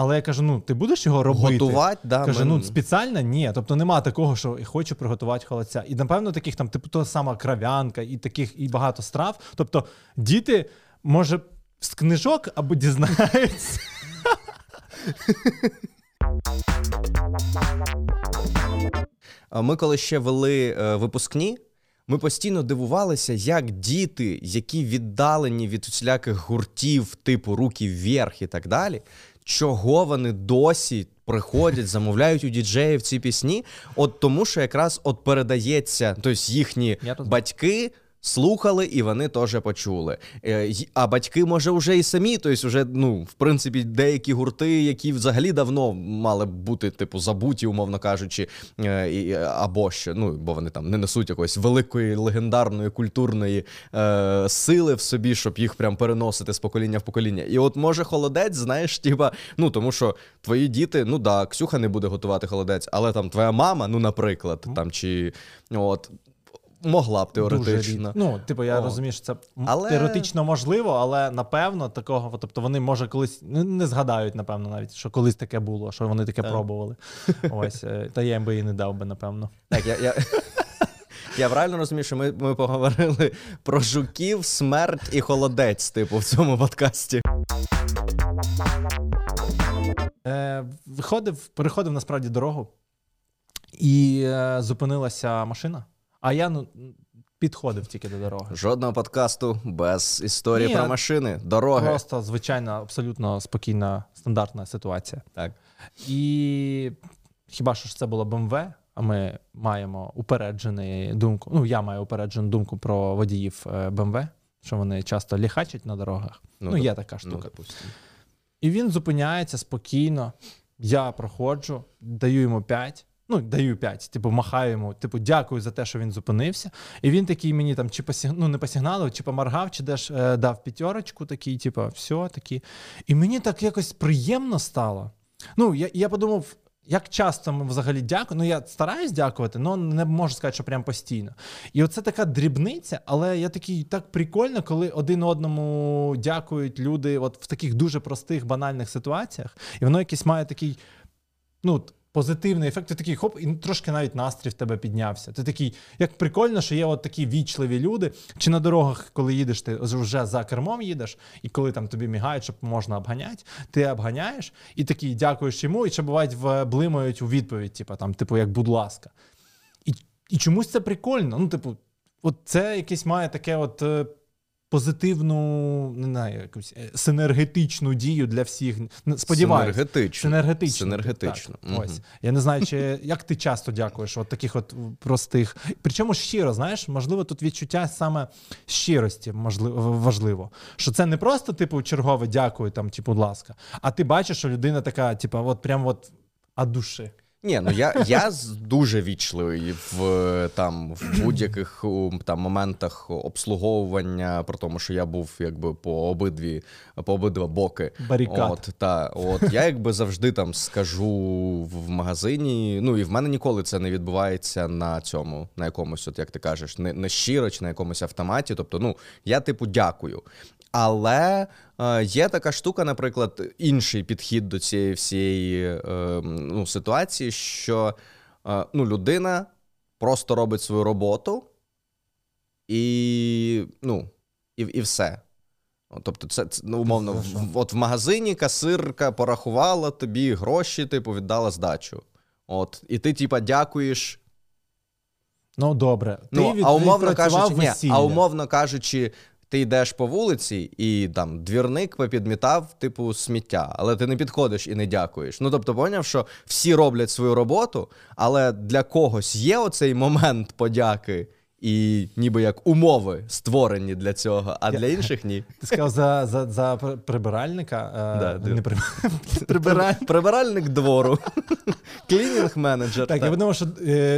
Але я кажу, ну, ти будеш його робити? Готувати, да. Кажу, ну, спеціально? Ні. Тобто нема такого, що хочу приготувати холодця. І, напевно, таких там, типу, то сама кров'янка і таких, і багато страв. Тобто діти, може, з книжок або дізнаються. Ми коли ще вели випускні, ми постійно дивувалися, як діти, які віддалені від усіляких гуртів, типу «Руки вверх» і так далі, чого вони досі приходять, замовляють у діджеїв ці пісні, от тому що якраз от передається, тобто їхні батьки слухали і вони теж почули. А батьки, може, вже і самі, тобто вже, ну, в принципі, деякі гурти, які взагалі давно мали бути, типу, забуті, умовно кажучи, або ще, ну, бо вони там не несуть якоїсь великої легендарної культурної сили в собі, щоб їх прям переносити з покоління в покоління. І от, може, холодець, знаєш, тіба, ну, тому що твої діти, ну, да, Ксюха не буде готувати холодець, але там твоя мама, ну, наприклад, там, чи, от, могла б теоретично. Ну, типу, я розумію, що це теоретично можливо, але, напевно, такого, тобто вони, може, колись, не згадають, напевно, навіть, що колись таке було, що вони таке пробували. Ось, та я їм би і не дав би, напевно. Так, я правильно розумію, що ми поговорили про жуків, смерть і холодець, типу, в цьому подкасті. Переходив, насправді, дорогу і зупинилася машина. А я, ну, підходив тільки до дороги. Жодного подкасту без історії про машини, дороги. Просто звичайна, абсолютно спокійна, стандартна ситуація. Так. І хіба що це було BMW, а ми маємо упереджену думку, ну, я маю упереджену думку про водіїв BMW, що вони часто ліхачать на дорогах. Ну, є така штука. Ну, і він зупиняється спокійно, я проходжу, даю йому 5. Ну, даю 5, типу, махаю йому, типу, дякую за те, що він зупинився. І він такий мені там, чи не посигналив, чи поморгав, чи десь дав п'ятерочку, такий, типу, все, такі. І мені так якось приємно стало. Ну, я подумав, як часто ми взагалі дякуємо. Ну, я стараюсь дякувати, але не можу сказати, що прям постійно. І оце така дрібниця, але я такий, так прикольно, коли один одному дякують люди от в таких дуже простих, банальних ситуаціях. І воно якийсь має такий, ну, позитивний ефект, ти такий хоп, і трошки навіть настрій в тебе піднявся. Ти такий, як прикольно, що є от такі вічливі люди, чи на дорогах, коли їдеш, ти вже за кермом їдеш, і коли там тобі мігають, щоб можна обганяти, ти обганяєш, і такий дякуєш йому, і ще бувають блимають у відповідь, типу, як будь ласка. І чомусь це прикольно, ну, типу, от це якесь має таке от позитивну, не знаю, якусь синергетичну дію для всіх. Сподіваюсь. Синергетично. Так, ось. Я не знаю, чи як ти часто дякуєш от таких от простих. Причому щиро, знаєш, можливо, тут відчуття саме щирості, можливо, важливо. Що це не просто типу чергове дякую там, типу, будь ласка, а ти бачиш, що людина така, типу, от прям от від душі. Ні, ну я дуже вічливий в будь-яких там моментах обслуговування, про тому, що я був якби по обидва боки. Барикад. Я якби завжди там скажу в магазині, ну і в мене ніколи це не відбувається на цьому, на якомусь, от як ти кажеш, не щиро чи на якомусь автоматі, тобто, ну, я типу дякую. Але є така штука, наприклад, інший підхід до цієї всієї ситуації, що людина просто робить свою роботу і, ну, і все. Тобто це умовно, от в магазині касирка порахувала тобі гроші, типу, віддала здачу. От, і ти, типа, дякуєш. Ну, добре. А умовно кажучи, ти йдеш по вулиці, і там двірник попідмітав, типу, сміття, але ти не підходиш і не дякуєш. Ну, тобто, поняв, що всі роблять свою роботу, але для когось є оцей момент подяки і ніби як умови створені для цього, а для інших ні. Ти сказав за прибиральника? Прибиральник двору. Клінінг-менеджер. Так, я думав, що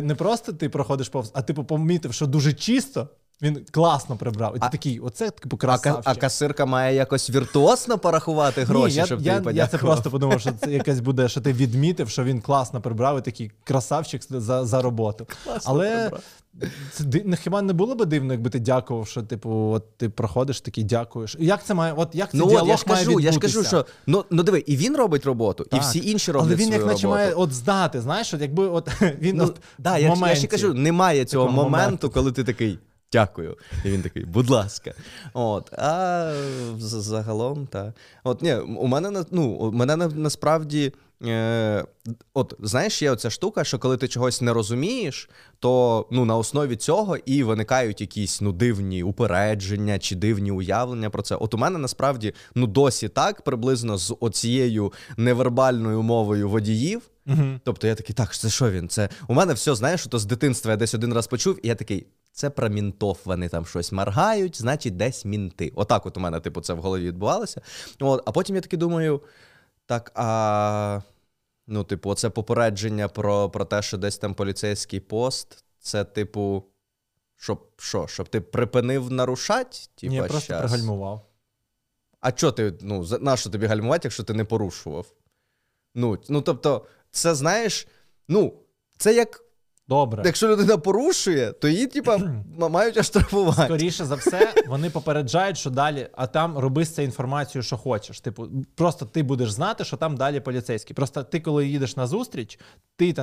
не просто ти проходиш повз, а типу помітив, що дуже чисто, Він класно прибрав. І ти такий, оце типу красавчик. А касирка має якось віртуозно порахувати гроші, щоб ти подякував? Я це просто подумав, що це якась буде, що ти відмітив, що він класно прибрав і такий красавчик за роботу. Класно прибрав. Але хіба не було б дивно, якби ти дякував, що типу, от ти проходиш, такий дякуєш. Як це має, от як цей діалог має відбутися? Я ж кажу, що, ну диви, і він робить роботу, і всі інші роблять свою роботу. Але він як наче має от здати, знаєш, якби от він от в моменті. Я ще кажу, немає цього моменту, коли ти такий дякую. І він такий, будь ласка. От. А загалом, та. От, ні, у мене насправді, от, знаєш, є оця штука, що коли ти чогось не розумієш, то, на основі цього і виникають якісь, дивні упередження чи дивні уявлення про це. От у мене, насправді, досі так, приблизно з оцією невербальною мовою водіїв. Угу. Тобто я такий, так, це що він? Це... У мене все, знаєш, то з дитинства я десь один раз почув, і я такий, це про мінтов, вони там щось моргають, значить десь мінти. Отак от у мене, типу, це в голові відбувалося. От, а потім я таки думаю, так, а... типу, оце попередження про те, що десь там поліцейський пост, це, типу, щоб ти припинив нарушати? Типа, ні, просто пригальмував. А чо ти, на що тобі гальмувати, якщо ти не порушував? Тобто, це, знаєш, це як... Добре. Якщо людина порушує, то її, мають оштрафувати. Скоріше за все, вони попереджають, що далі, а там роби з цією інформацією, що хочеш. Просто ти будеш знати, що там далі поліцейські. Просто ти, коли їдеш на зустріч,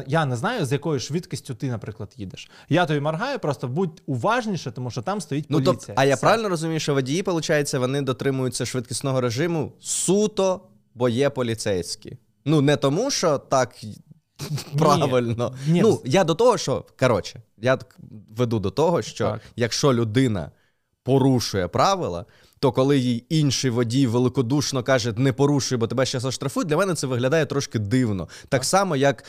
я не знаю, з якою швидкістю ти, наприклад, їдеш. Я тобі моргаю, просто будь уважніше, тому що там стоїть поліція. А я правильно розумію, що водії, виходить, вони дотримуються швидкісного режиму суто, бо є поліцейські. Не тому, що так... Правильно. Ні. Я до того, що, я веду до того, що так. Якщо людина порушує правила, то коли їй інший водій великодушно каже, не порушуй, бо тебе ще заштрафують, для мене це виглядає трошки дивно. Так само, як,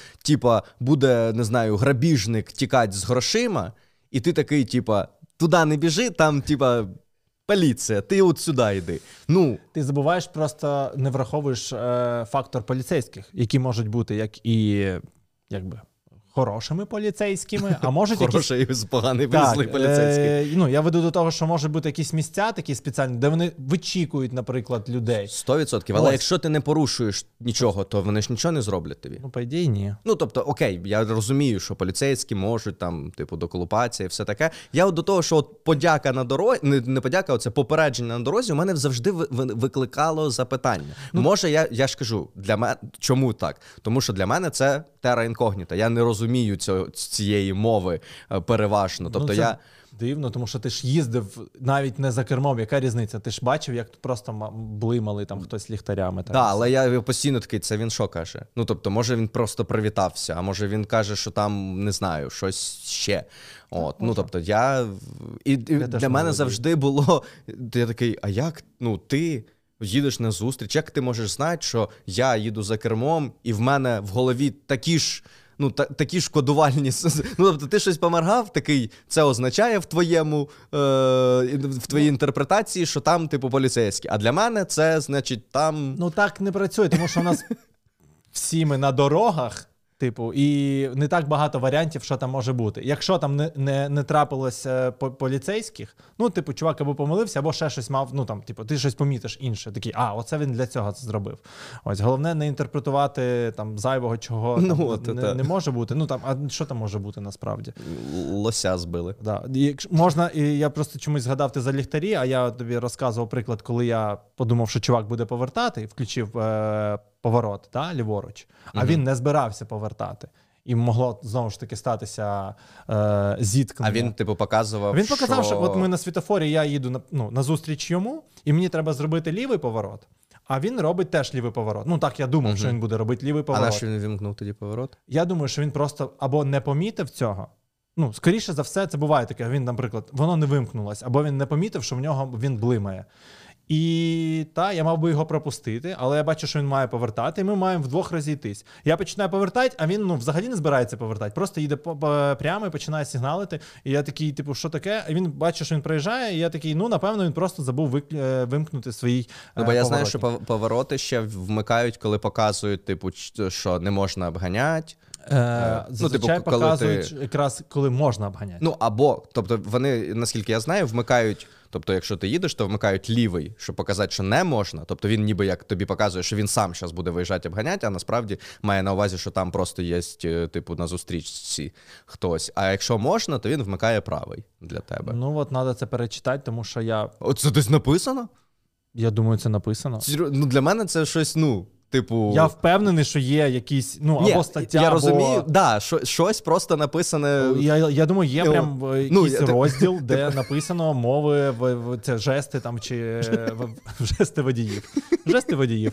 буде, не знаю, грабіжник тікати з грошима, і ти такий, туди не біжи, там, поліція, ти от сюди йди. Ти забуваєш, просто не враховуєш фактор поліцейських, які можуть бути як і, хорошими поліцейськими, а можуть якісь... Хороші з поганих вивезли поліцейські. Я веду до того, що можуть бути якісь місця такі спеціальні, де вони вичікують, наприклад, людей. 100%. Але якщо ти не порушуєш нічого, то вони ж нічого не зроблять тобі. По ідеї, ні. Тобто, окей, я розумію, що поліцейські можуть там, доколупатися і все таке. Я от до того, що от подяка на дорозі, не подяка, оце попередження на дорозі, у мене завжди викликало запитання. Може, я ж кажу, чому так? Тому що для мене це терра інкогніта. Я не розумію цієї мови переважно. Дивно, тому що ти ж їздив навіть не за кермом, яка різниця? Ти ж бачив, як просто блимали там хтось ліхтарями. Так, але я постійно такий, це він що каже? Тобто, може він просто привітався, а може він каже, що там, не знаю, щось ще. Тобто, для мене завжди було, я такий, а як, ти... їдеш на зустріч, як ти можеш знати, що я їду за кермом, і в мене в голові такі ж кодувальні... Тобто ти щось поморгав, такий, це означає в твоїй інтерпретації, що там, поліцейські. А для мене це, значить, там... так не працює, тому що у нас всі ми на дорогах, і не так багато варіантів, що там може бути. Якщо там не трапилось поліцейських, чувак або помилився, або ще щось мав, ти щось помітиш інше. Такий, оце він для цього це зробив. Ось, головне не інтерпретувати там зайвого, чого не може бути. А що там може бути насправді? Лося збили. Можна, я просто чомусь згадав, ти за ліхтарі, а я тобі розказував приклад, коли я подумав, що чувак буде повертати, включив поворот, ліворуч, а він не збирався повертати. І могло, знову ж таки, статися зіткнення. А він, показував, що... Він показав, що от ми на світофорі, я їду на зустріч йому, і мені треба зробити лівий поворот, а він робить теж лівий поворот. Так я думав, що він буде робити лівий поворот. А на що він вимкнув тоді поворот? Я думаю, що він просто або не помітив цього, скоріше за все, це буває таке, він, наприклад, воно не вимкнулось, або він не помітив, що в нього він блимає. І я мав би його пропустити, але я бачу, що він має повертати, і ми маємо вдвох розійтись. Я починаю повертати, а він взагалі не збирається повертати, просто їде прямо і починає сигналити. І я такий, що таке? І він бачить, що він проїжджає, і я такий, напевно, він просто забув вимкнути свій поворот. Бо я знаю, що повороти ще вмикають, коли показують, що не можна обганяти. Зазвичай показують якраз, коли можна обганяти. Ну, або, тобто, вони, наскільки я знаю, вмикають, тобто, якщо ти їдеш, то вмикають лівий, щоб показати, що не можна. Тобто, він ніби як тобі показує, що він сам зараз буде виїжджати обганяти, а насправді має на увазі, що там просто є, типу, на зустрічці хтось. А якщо можна, то він вмикає правий для тебе. Ну, от, треба це перечитати, тому що я... Це десь написано? Я думаю, це написано. Ну, для мене це щось, ну... Типу... Я впевнений, що є якісь, ну, або стаття, я розумію, да, щось просто написане... Я думаю, є прям якийсь розділ, де написано мови, це жести там, чи жести водіїв. Жести водіїв.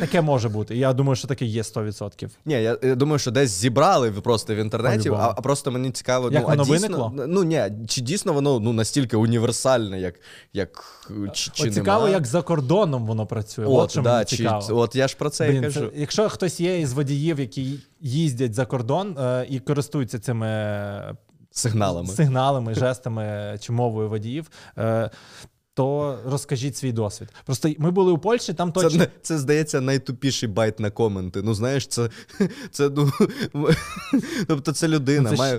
Таке може бути. Я думаю, що таке є 100%. Ні, я думаю, що десь зібрали просто в інтернеті, а просто мені цікаво... Як воно виникло? Ну, ні, чи дійсно воно настільки універсальне, як чи немає? Цікаво, як за кордоном воно працює. От що мені цікаво. От я ж про це і кажу. Якщо хтось є із водіїв, які їздять за кордон і користуються цими... Сигналами, жестами чи мовою водіїв... то розкажіть свій досвід. Просто ми були у Польщі, там точно... Це здається, найтупіший байт на коменти. Ну, знаєш, це ну... Тобто це людина.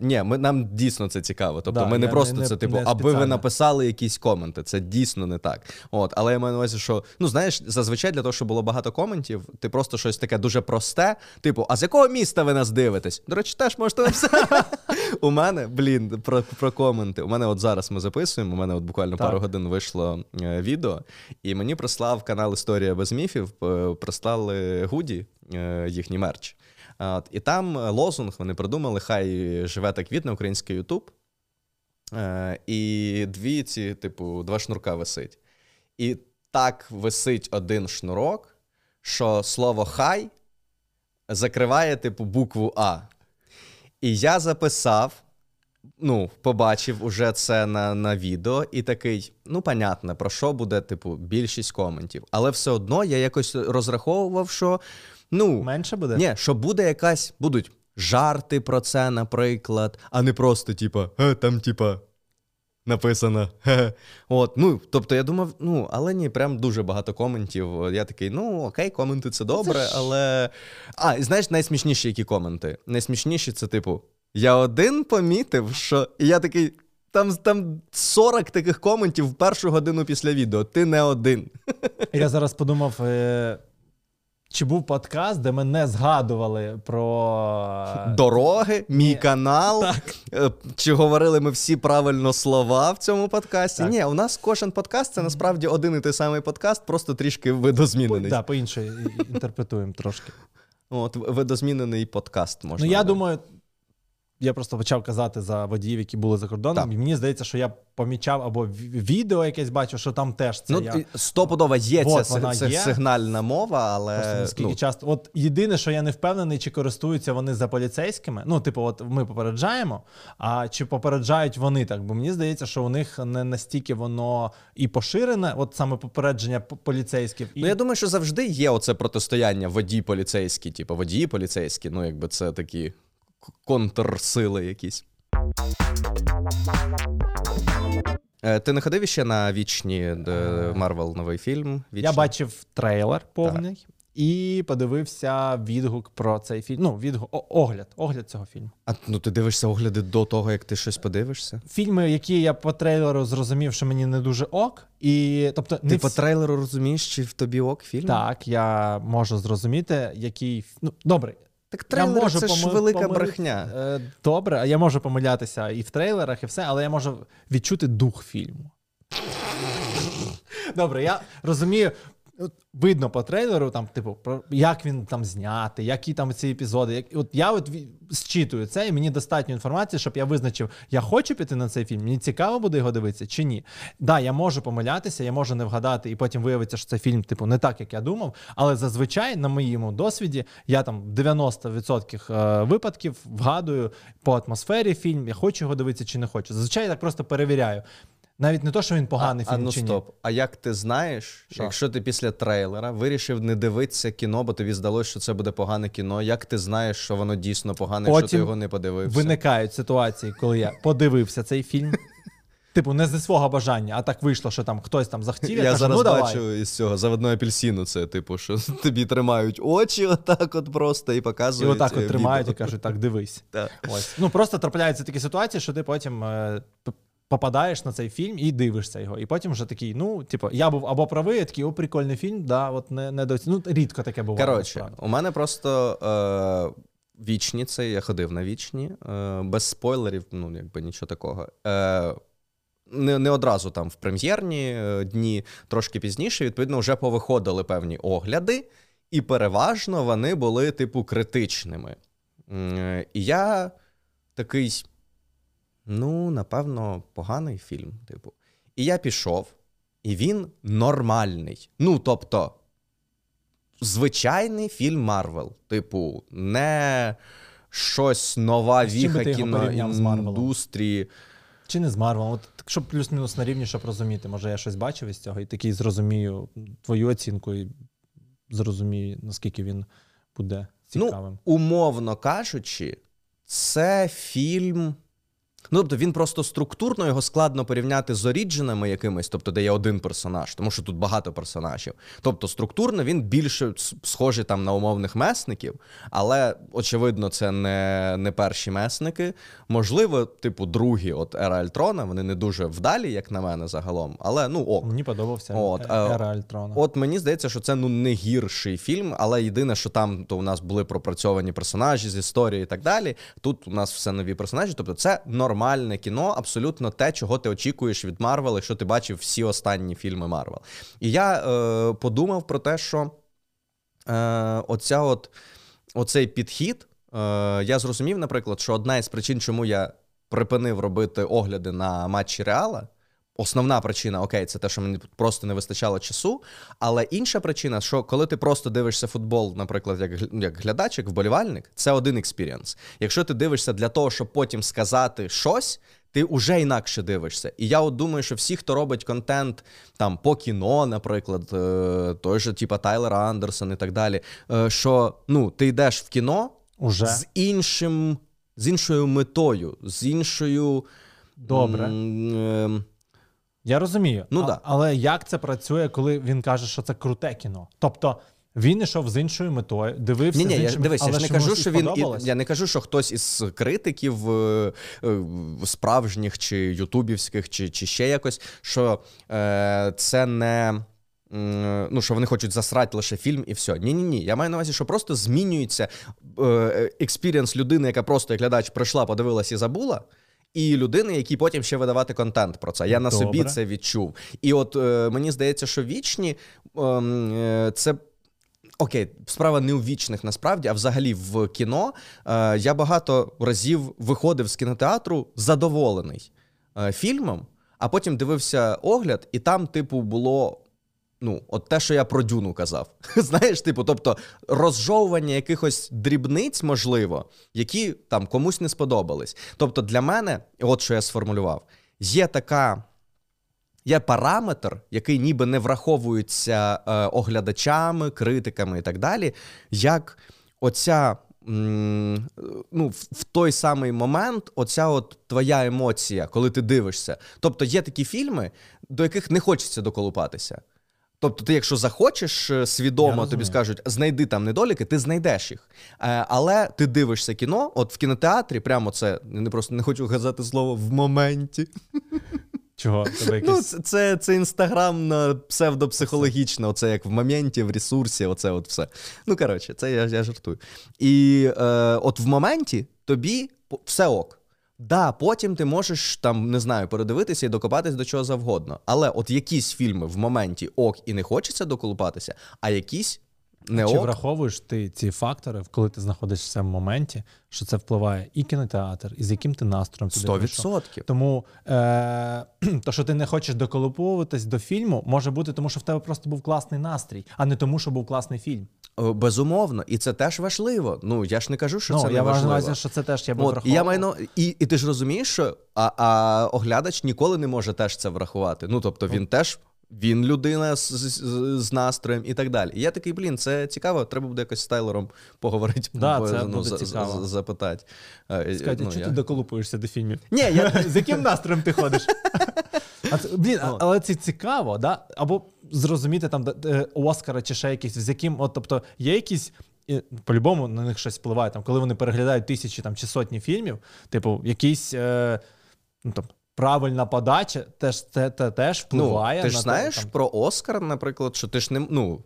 Ні, нам дійсно це цікаво. Тобто да, ми не просто це, типу, аби ви написали якісь коменти. Це дійсно не так. От, але я маю на увазі, що, ну, знаєш, зазвичай для того, щоб було багато коментів, ти просто щось таке дуже просте, типу, а з якого міста ви нас дивитесь? До речі, теж можете написати. У мене, блін, про коменти. У мене от зараз ми записуємо, у мене от буквально пару годин вийшло відео, і мені прислав канал «Історія без міфів», прислали Гуді, їхній мерч. І там лозунг вони придумали «Хай живе та квітне український Ютуб», і два шнурка висить. І так висить один шнурок, що слово «хай» закриває, типу, букву «А». І я записав, ну, побачив уже це на відео і такий, ну, понятно, про що буде, типу, більшість коментів. Але все одно я якось розраховував, що, ну... Менше буде? Ні, що буде якась, будуть жарти про це, наприклад, а не просто, типу, там, типу, написано. От, ну, тобто я думав, ну, але ні, прям дуже багато коментів. Я такий, ну, окей, коменти це добре, але... А, і знаєш, найсмішніші які коменти? Найсмішніші це, типу, я один помітив, що... І я такий, там 40 таких коментів в першу годину після відео. Ти не один. Я зараз подумав... Чи був подкаст, де мене згадували про... Дороги, мій канал. Так. Чи говорили ми всі правильно слова в цьому подкасті? Так. Ні, у нас кожен подкаст – це насправді один і той самий подкаст, просто трішки видозмінений. Так, по-іншому інтерпретуємо трошки. От, видозмінений подкаст, можна. Ну, я думаю... Я просто почав казати за водіїв, які були за кордоном, і мені здається, що я помічав або відео якесь бачу, що там теж це я... Стопудово є ця сигнальна мова, але... Просто наскільки часто... От єдине, що я не впевнений, чи користуються вони за поліцейськими. Ну, типу, от ми попереджаємо, а чи попереджають вони так? Бо мені здається, що у них не настільки воно і поширене, от саме попередження поліцейських. Ну, я думаю, що завжди є оце протистояння водій-поліцейський, типу, водії-поліцейські, ну, якби це такі... контрсили якісь. Ти не ходив ще на вічні Марвел новий фільм? Я бачив трейлер повний і подивився відгук про цей фільм. Ну, огляд цього фільму. А ну ти дивишся огляди до того, як ти щось подивишся? Фільми, які я по трейлеру зрозумів, що мені не дуже ок. І, тобто, ти по трейлеру розумієш, чи в тобі ок фільм? Так, я можу зрозуміти, який... Ну, добре. Так трейлер — це ж велика брехня. Добре, я можу помилятися і в трейлерах, і все, але я можу відчути дух фільму. Добре, я розумію, видно по трейлеру, там, типу, як він там знятий, які там ці епізоди. От я от зчитую це, і мені достатньо інформації, щоб я визначив, я хочу піти на цей фільм, мені цікаво буде його дивитися чи ні. Да, я можу помилятися, я можу не вгадати, і потім виявиться, що це фільм, типу, не так, як я думав, але зазвичай, на моєму досвіді, я там 90% випадків вгадую по атмосфері фільм, я хочу його дивитися чи не хочу. Зазвичай я так просто перевіряю. Навіть не то, що він поганий фільм чи ні. А як ти знаєш, якщо ти після трейлера вирішив не дивитися кіно, бо тобі здалося, що це буде погане кіно, як ти знаєш, що воно дійсно погане, що ти його не подивився? Потім виникають ситуації, коли я подивився цей фільм, Типу, не зі свого бажання, а так вийшло, що там хтось там захотів. Я зараз бачу із цього заводного апельсину це, типу, що тобі тримають очі отак от просто і показують. І отак от тримають і кажуть, так, дивись. Ось. Ну, просто трапляються такі ситуації, що ти потім попадаєш на цей фільм і дивишся його. І потім вже такий, ну, типу, я був або правий, я такий, о, прикольний фільм, да, от ну, рідко таке буває. Коротше, у мене просто... Вічні, це я ходив на вічні, без спойлерів, ну, якби нічого такого. Не одразу там в прем'єрні дні, трошки пізніше, відповідно, вже повиходили певні огляди, і переважно вони були, типу, критичними. І я такий, ну, напевно, поганий фільм, типу. І я пішов, і він нормальний. Ну, тобто... Звичайний фільм Марвел. Типу, не щось нова віха кіноіндустрії. Чи не з Марвел? От, щоб плюс-мінус на рівні, щоб розуміти. Може, я щось бачив із цього і такий зрозумію твою оцінку і зрозумію, наскільки він буде цікавим. Ну, умовно кажучи, це фільм... Ну, тобто, він просто структурно, його складно порівняти з оріджинами якимись, тобто, де є один персонаж, тому що тут багато персонажів. Тобто, структурно він більше схожий там на умовних месників, але, очевидно, це не перші месники. Можливо, типу, другі, от, Ера Альтрона, вони не дуже вдалі, як на мене, загалом, але, ну, ок. Мені подобався Ера Альтрона. От, мені здається, що це, ну, не гірший фільм, але єдине, що там, то у нас були пропрацьовані персонажі з історії і так далі, тут у нас все нові персонажі, тобто, це нормальне кіно, абсолютно те, чого ти очікуєш від Марвел, якщо ти бачив всі останні фільми Марвел. І я подумав про те, що оцей підхід, я зрозумів, наприклад, що одна із причин, чому я припинив робити огляди на матчі Реала, основна причина, окей, це те, що мені просто не вистачало часу, але інша причина, що коли ти просто дивишся футбол, наприклад, як глядач, як вболівальник, це один експірієнс. Якщо ти дивишся для того, щоб потім сказати щось, ти уже інакше дивишся. І я от думаю, що всі, хто робить контент там по кіно, наприклад, той же типа Тайлера Андерсона і так далі, що, ну, ти йдеш в кіно уже з іншою метою, з іншою... Добре. Я розумію, ну, да. Але як це працює, коли він каже, що це круте кіно? Тобто він йшов з іншою метою, дивився з іншим... Дивись, я ж не кажу, що я не кажу, що хтось із критиків справжніх чи ютубівських, чи ще якось, що це не... Ну, що вони хочуть засрати лише фільм і все. Ні-ні-ні, я маю на увазі, що просто змінюється експірієнс людини, яка просто як глядач прийшла, подивилась і забула, і людини, які потім ще видавати контент про це. Я на собі це відчув. І от мені здається, що вічні це... Окей, справа не у вічних насправді, а взагалі в кіно. Я багато разів виходив з кінотеатру задоволений фільмом, а потім дивився огляд, і там, типу, було... Ну, от те, що я про Дюну казав. Знаєш, типу, тобто розжовування якихось дрібниць, можливо, які там комусь не сподобались. Тобто для мене, от що я сформулював, є параметр, який ніби не враховується оглядачами, критиками і так далі, як оця, ну, в той самий момент оця от твоя емоція, коли ти дивишся. Тобто є такі фільми, до яких не хочеться доколупатися. Тобто ти, якщо захочеш свідомо, тобі скажуть, знайди там недоліки, ти знайдеш їх. Але ти дивишся кіно, от в кінотеатрі, прямо це, я просто не хочу казати слово «в моменті». Чого? Ну, це інстаграмно, псевдопсихологічно, оце як в моменті, в ресурсі, оце от все. Ну, коротше, це я жартую. І от в моменті тобі все ок. Да, потім ти можеш, там, не знаю, передивитися і докопатись до чого завгодно. Але от якісь фільми в моменті ок і не хочеться доколупатися, а якісь не ок. Чи враховуєш ти ці фактори, коли ти знаходишся в моменті, що це впливає і кінотеатр, і з яким ти настроєм? 100%. Тому то, що ти не хочеш доколуповуватись до фільму, може бути тому, що в тебе просто був класний настрій, а не тому, що був класний фільм. Безумовно, і це теж важливо. Ну, я ж не кажу, що це не важливо. Я вважаю, що це теж я буду враховувати. І ти ж розумієш, що оглядач ніколи не може теж це врахувати. Ну, тобто він теж, він людина з настроєм і так далі. І я такий, блін, це цікаво, треба буде якось з Тайлером поговорити. Так, це буде цікаво. Запитати. Скажіть, чи ти доколупуєшся до фільмів? Ні, з яким настроєм ти ходиш? Блін, але це цікаво, да? Або зрозуміти там Оскара чи ще якийсь, з яким, от, тобто, є якісь. І по-любому на них щось впливає. Там, коли вони переглядають тисячі там, чи сотні фільмів, типу, якийсь ну, там, правильна подача теж впливає. Ну, ти ж на знаєш те, там... про Оскар, наприклад, що ти ж не, ну,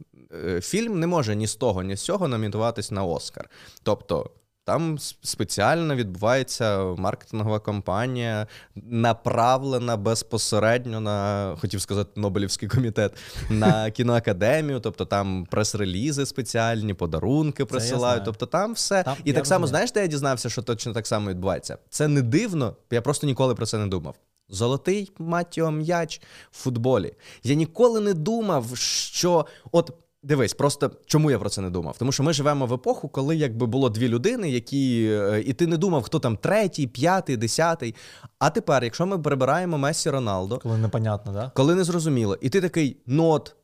фільм не може ні з того, ні з цього номінуватись на Оскар. Тобто там спеціально відбувається маркетингова кампанія, направлена безпосередньо на, хотів сказати, Нобелівський комітет, на кіноакадемію, тобто там прес-релізи спеціальні, подарунки присилають, тобто там все. Там, і так само, знаєш, де я дізнався, що точно так само відбувається? Це не дивно, я просто ніколи про це не думав. Золотий, мать його, м'яч в футболі. Я ніколи не думав, що... от. Дивись, просто чому я про це не думав? Тому що ми живемо в епоху, коли якби було дві людини, які... І ти не думав, хто там третій, п'ятий, десятий. А тепер, якщо ми перебираємо Месі, Роналдо... Коли непонятно, да? Коли незрозуміло. І ти такий, ну от,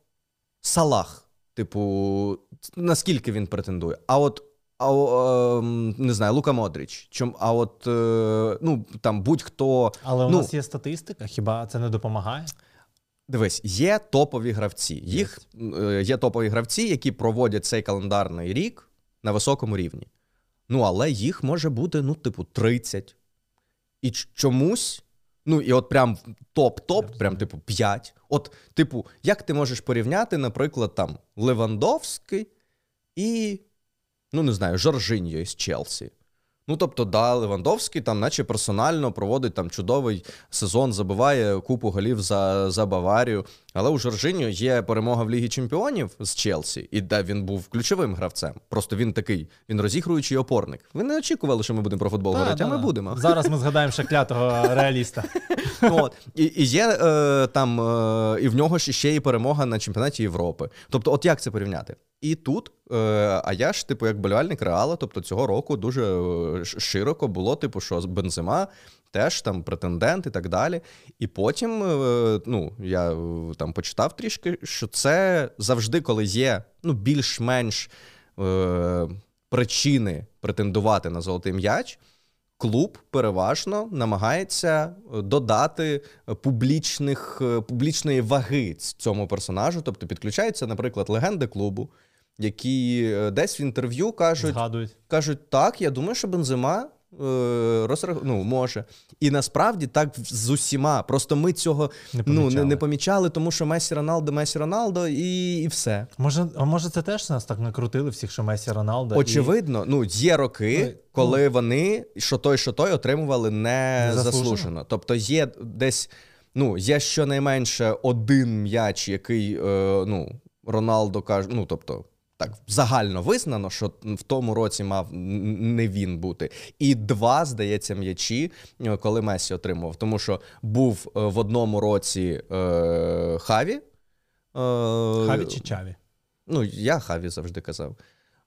Салах. Типу, наскільки він претендує? А от, не знаю, Лука Модріч. А от, ну, там, будь-хто... Але у нас є статистика, хіба це не допомагає? Дивись, є топові гравці. Є топові гравці, які проводять цей календарний рік на високому рівні. Ну, але їх може бути, ну, типу, 30. І чомусь, ну, і от прям топ-топ, прям, типу, 5. От, типу, як ти можеш порівняти, наприклад, там, Левандовський і, ну, не знаю, Жоржиньо із Челсі. Ну, тобто, да, Левандовський там наче персонально проводить там чудовий сезон, забиває купу голів за Баварію. Але у Жоржиньо є перемога в Лігі Чемпіонів з Челсі, і де він був ключовим гравцем. Просто він такий, він розігруючий опорник. Ви не очікували, що ми будемо про футбол говорити, а ми будемо. Зараз ми згадаємо ще клятого реаліста. І є там, і в нього ще і перемога на чемпіонаті Європи. Тобто, от як це порівняти? І тут, а я ж, типу, як болівальник Реала, тобто цього року дуже широко було, типу, що Бензема теж там претендент і так далі. І потім, ну, я там почитав трішки, що це завжди, коли є, ну, більш-менш причини претендувати на золотий м'яч, клуб переважно намагається додати публічної ваги цьому персонажу. Тобто підключаються, наприклад, легенди клубу, які десь в інтерв'ю кажуть, так, я думаю, що Бензема ну, може. І насправді так з усіма. Просто ми цього не помічали, тому що Месі-Роналдо і все. Може це теж нас так накрутили всіх, що Месі-Роналдо? Очевидно. Ну, є роки, коли вони, що той, отримували незаслужено. Тобто є десь, ну, є щонайменше один м'яч, який, ну, Роналдо каже, ну, тобто, так, загально визнано, що в тому році мав не він бути. І два, здається, м'ячі, коли Месі отримував. Тому що був в одному році Хаві. Хаві чи Чаві? Ну, я Хаві завжди казав.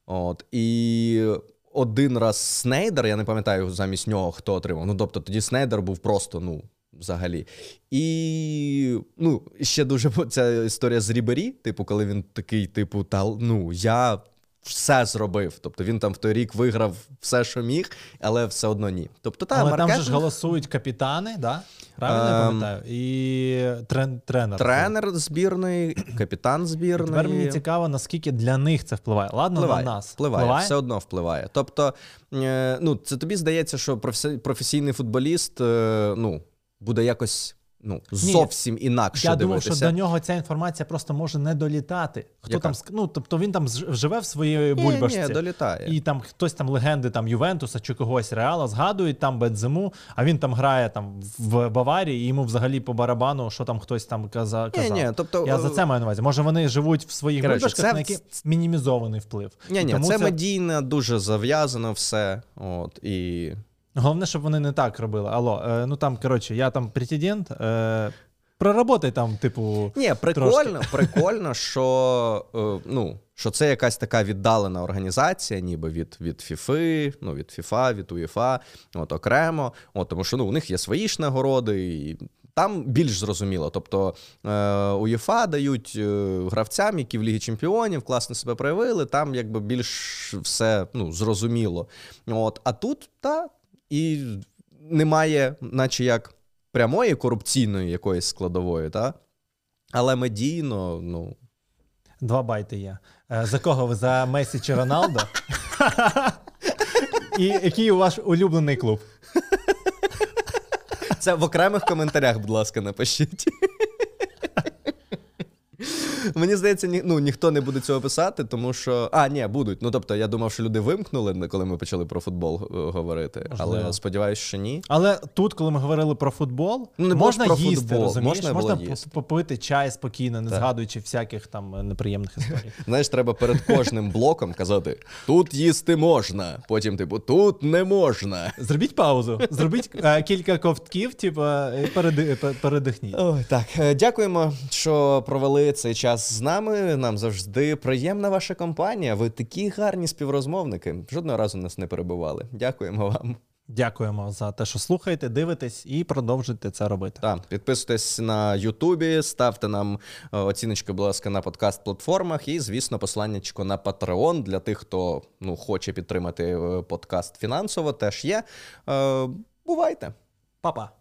От. І один раз Снейдер, я не пам'ятаю замість нього, хто отримав. Ну, тобто, тоді Снейдер був просто, ну, взагалі. І, ну, ще дуже ця історія з Рібері, типу, коли він такий, типу, я все зробив. Тобто він там в той рік виграв все, що міг, але все одно ні. Тобто, але маркетинг... там же ж голосують капітани, да? Правильно я пам'ятаю? І тренер. Тренер збірної, капітан збірної. Тепер мені цікаво, наскільки для них це впливає. Ладно, на нас. Впливає, все одно впливає. Тобто, ну, це тобі здається, що професійний футболіст, ну, буде якось, ну, зовсім інакше дивитися. Я думав, що до нього ця інформація просто може не долітати. Тобто він там живе в своїй бульбашці. Ні, долітає. І там хтось там легенди там Ювентуса чи когось Реала згадують там Бензему, а він там грає там в Баварії, і йому взагалі по барабану, що там хтось там казав. Тобто, я за це маю на увазі. Може, вони живуть в своїх бульбашках, на які мінімізований вплив. Це медійно дуже зав'язано все. От, і... Головне, щоб вони не так робили. Алло, ну там, коротше, я там претендент, проработай там, типу, трошки. Ні, прикольно, що, ну, що це якась така віддалена організація, ніби від FIFA, ну, від FIFA, від UEFA, от окремо, от, тому що, ну, у них є свої ж нагороди, і там більш зрозуміло. Тобто УЄФА дають гравцям, які в Лігі Чемпіонів класно себе проявили, там якби більш все, ну, зрозуміло. От, а тут, та. І немає, наче як, прямої корупційної якоїсь складової, та? Але медійно, ну... 2 байти є. За кого ви? За Месі чи Роналдо? І який у ваш улюблений клуб? Це в окремих коментарях, будь ласка, напишіть. Мені здається, ніхто не буде цього писати, тому що... А, ні, будуть. Ну, тобто, я думав, що люди вимкнули, коли ми почали про футбол говорити. Можливо. Але сподіваюсь, що ні. Але тут, коли ми говорили про футбол, можна про їсти, футбол, розумієш? Можна попити чай спокійно, не згадуючи всяких там неприємних історій. Знаєш, треба перед кожним блоком казати, тут їсти можна. Потім, типу, тут не можна. Зробіть паузу. Зробіть кілька ковтків, типу, і передихніть. Ой, так. Дякуємо, що провели цей час з нами. Нам завжди приємна ваша компанія. Ви такі гарні співрозмовники. Жодного разу нас не перебували. Дякуємо вам. Дякуємо за те, що слухаєте, дивитесь і продовжуйте це робити. Так, підписуйтесь на Ютубі, ставте нам оціночки, будь ласка, на подкаст-платформах і, звісно, посланнячко на Patreon для тих, хто хоче підтримати подкаст фінансово, теж є. Бувайте. Па-па.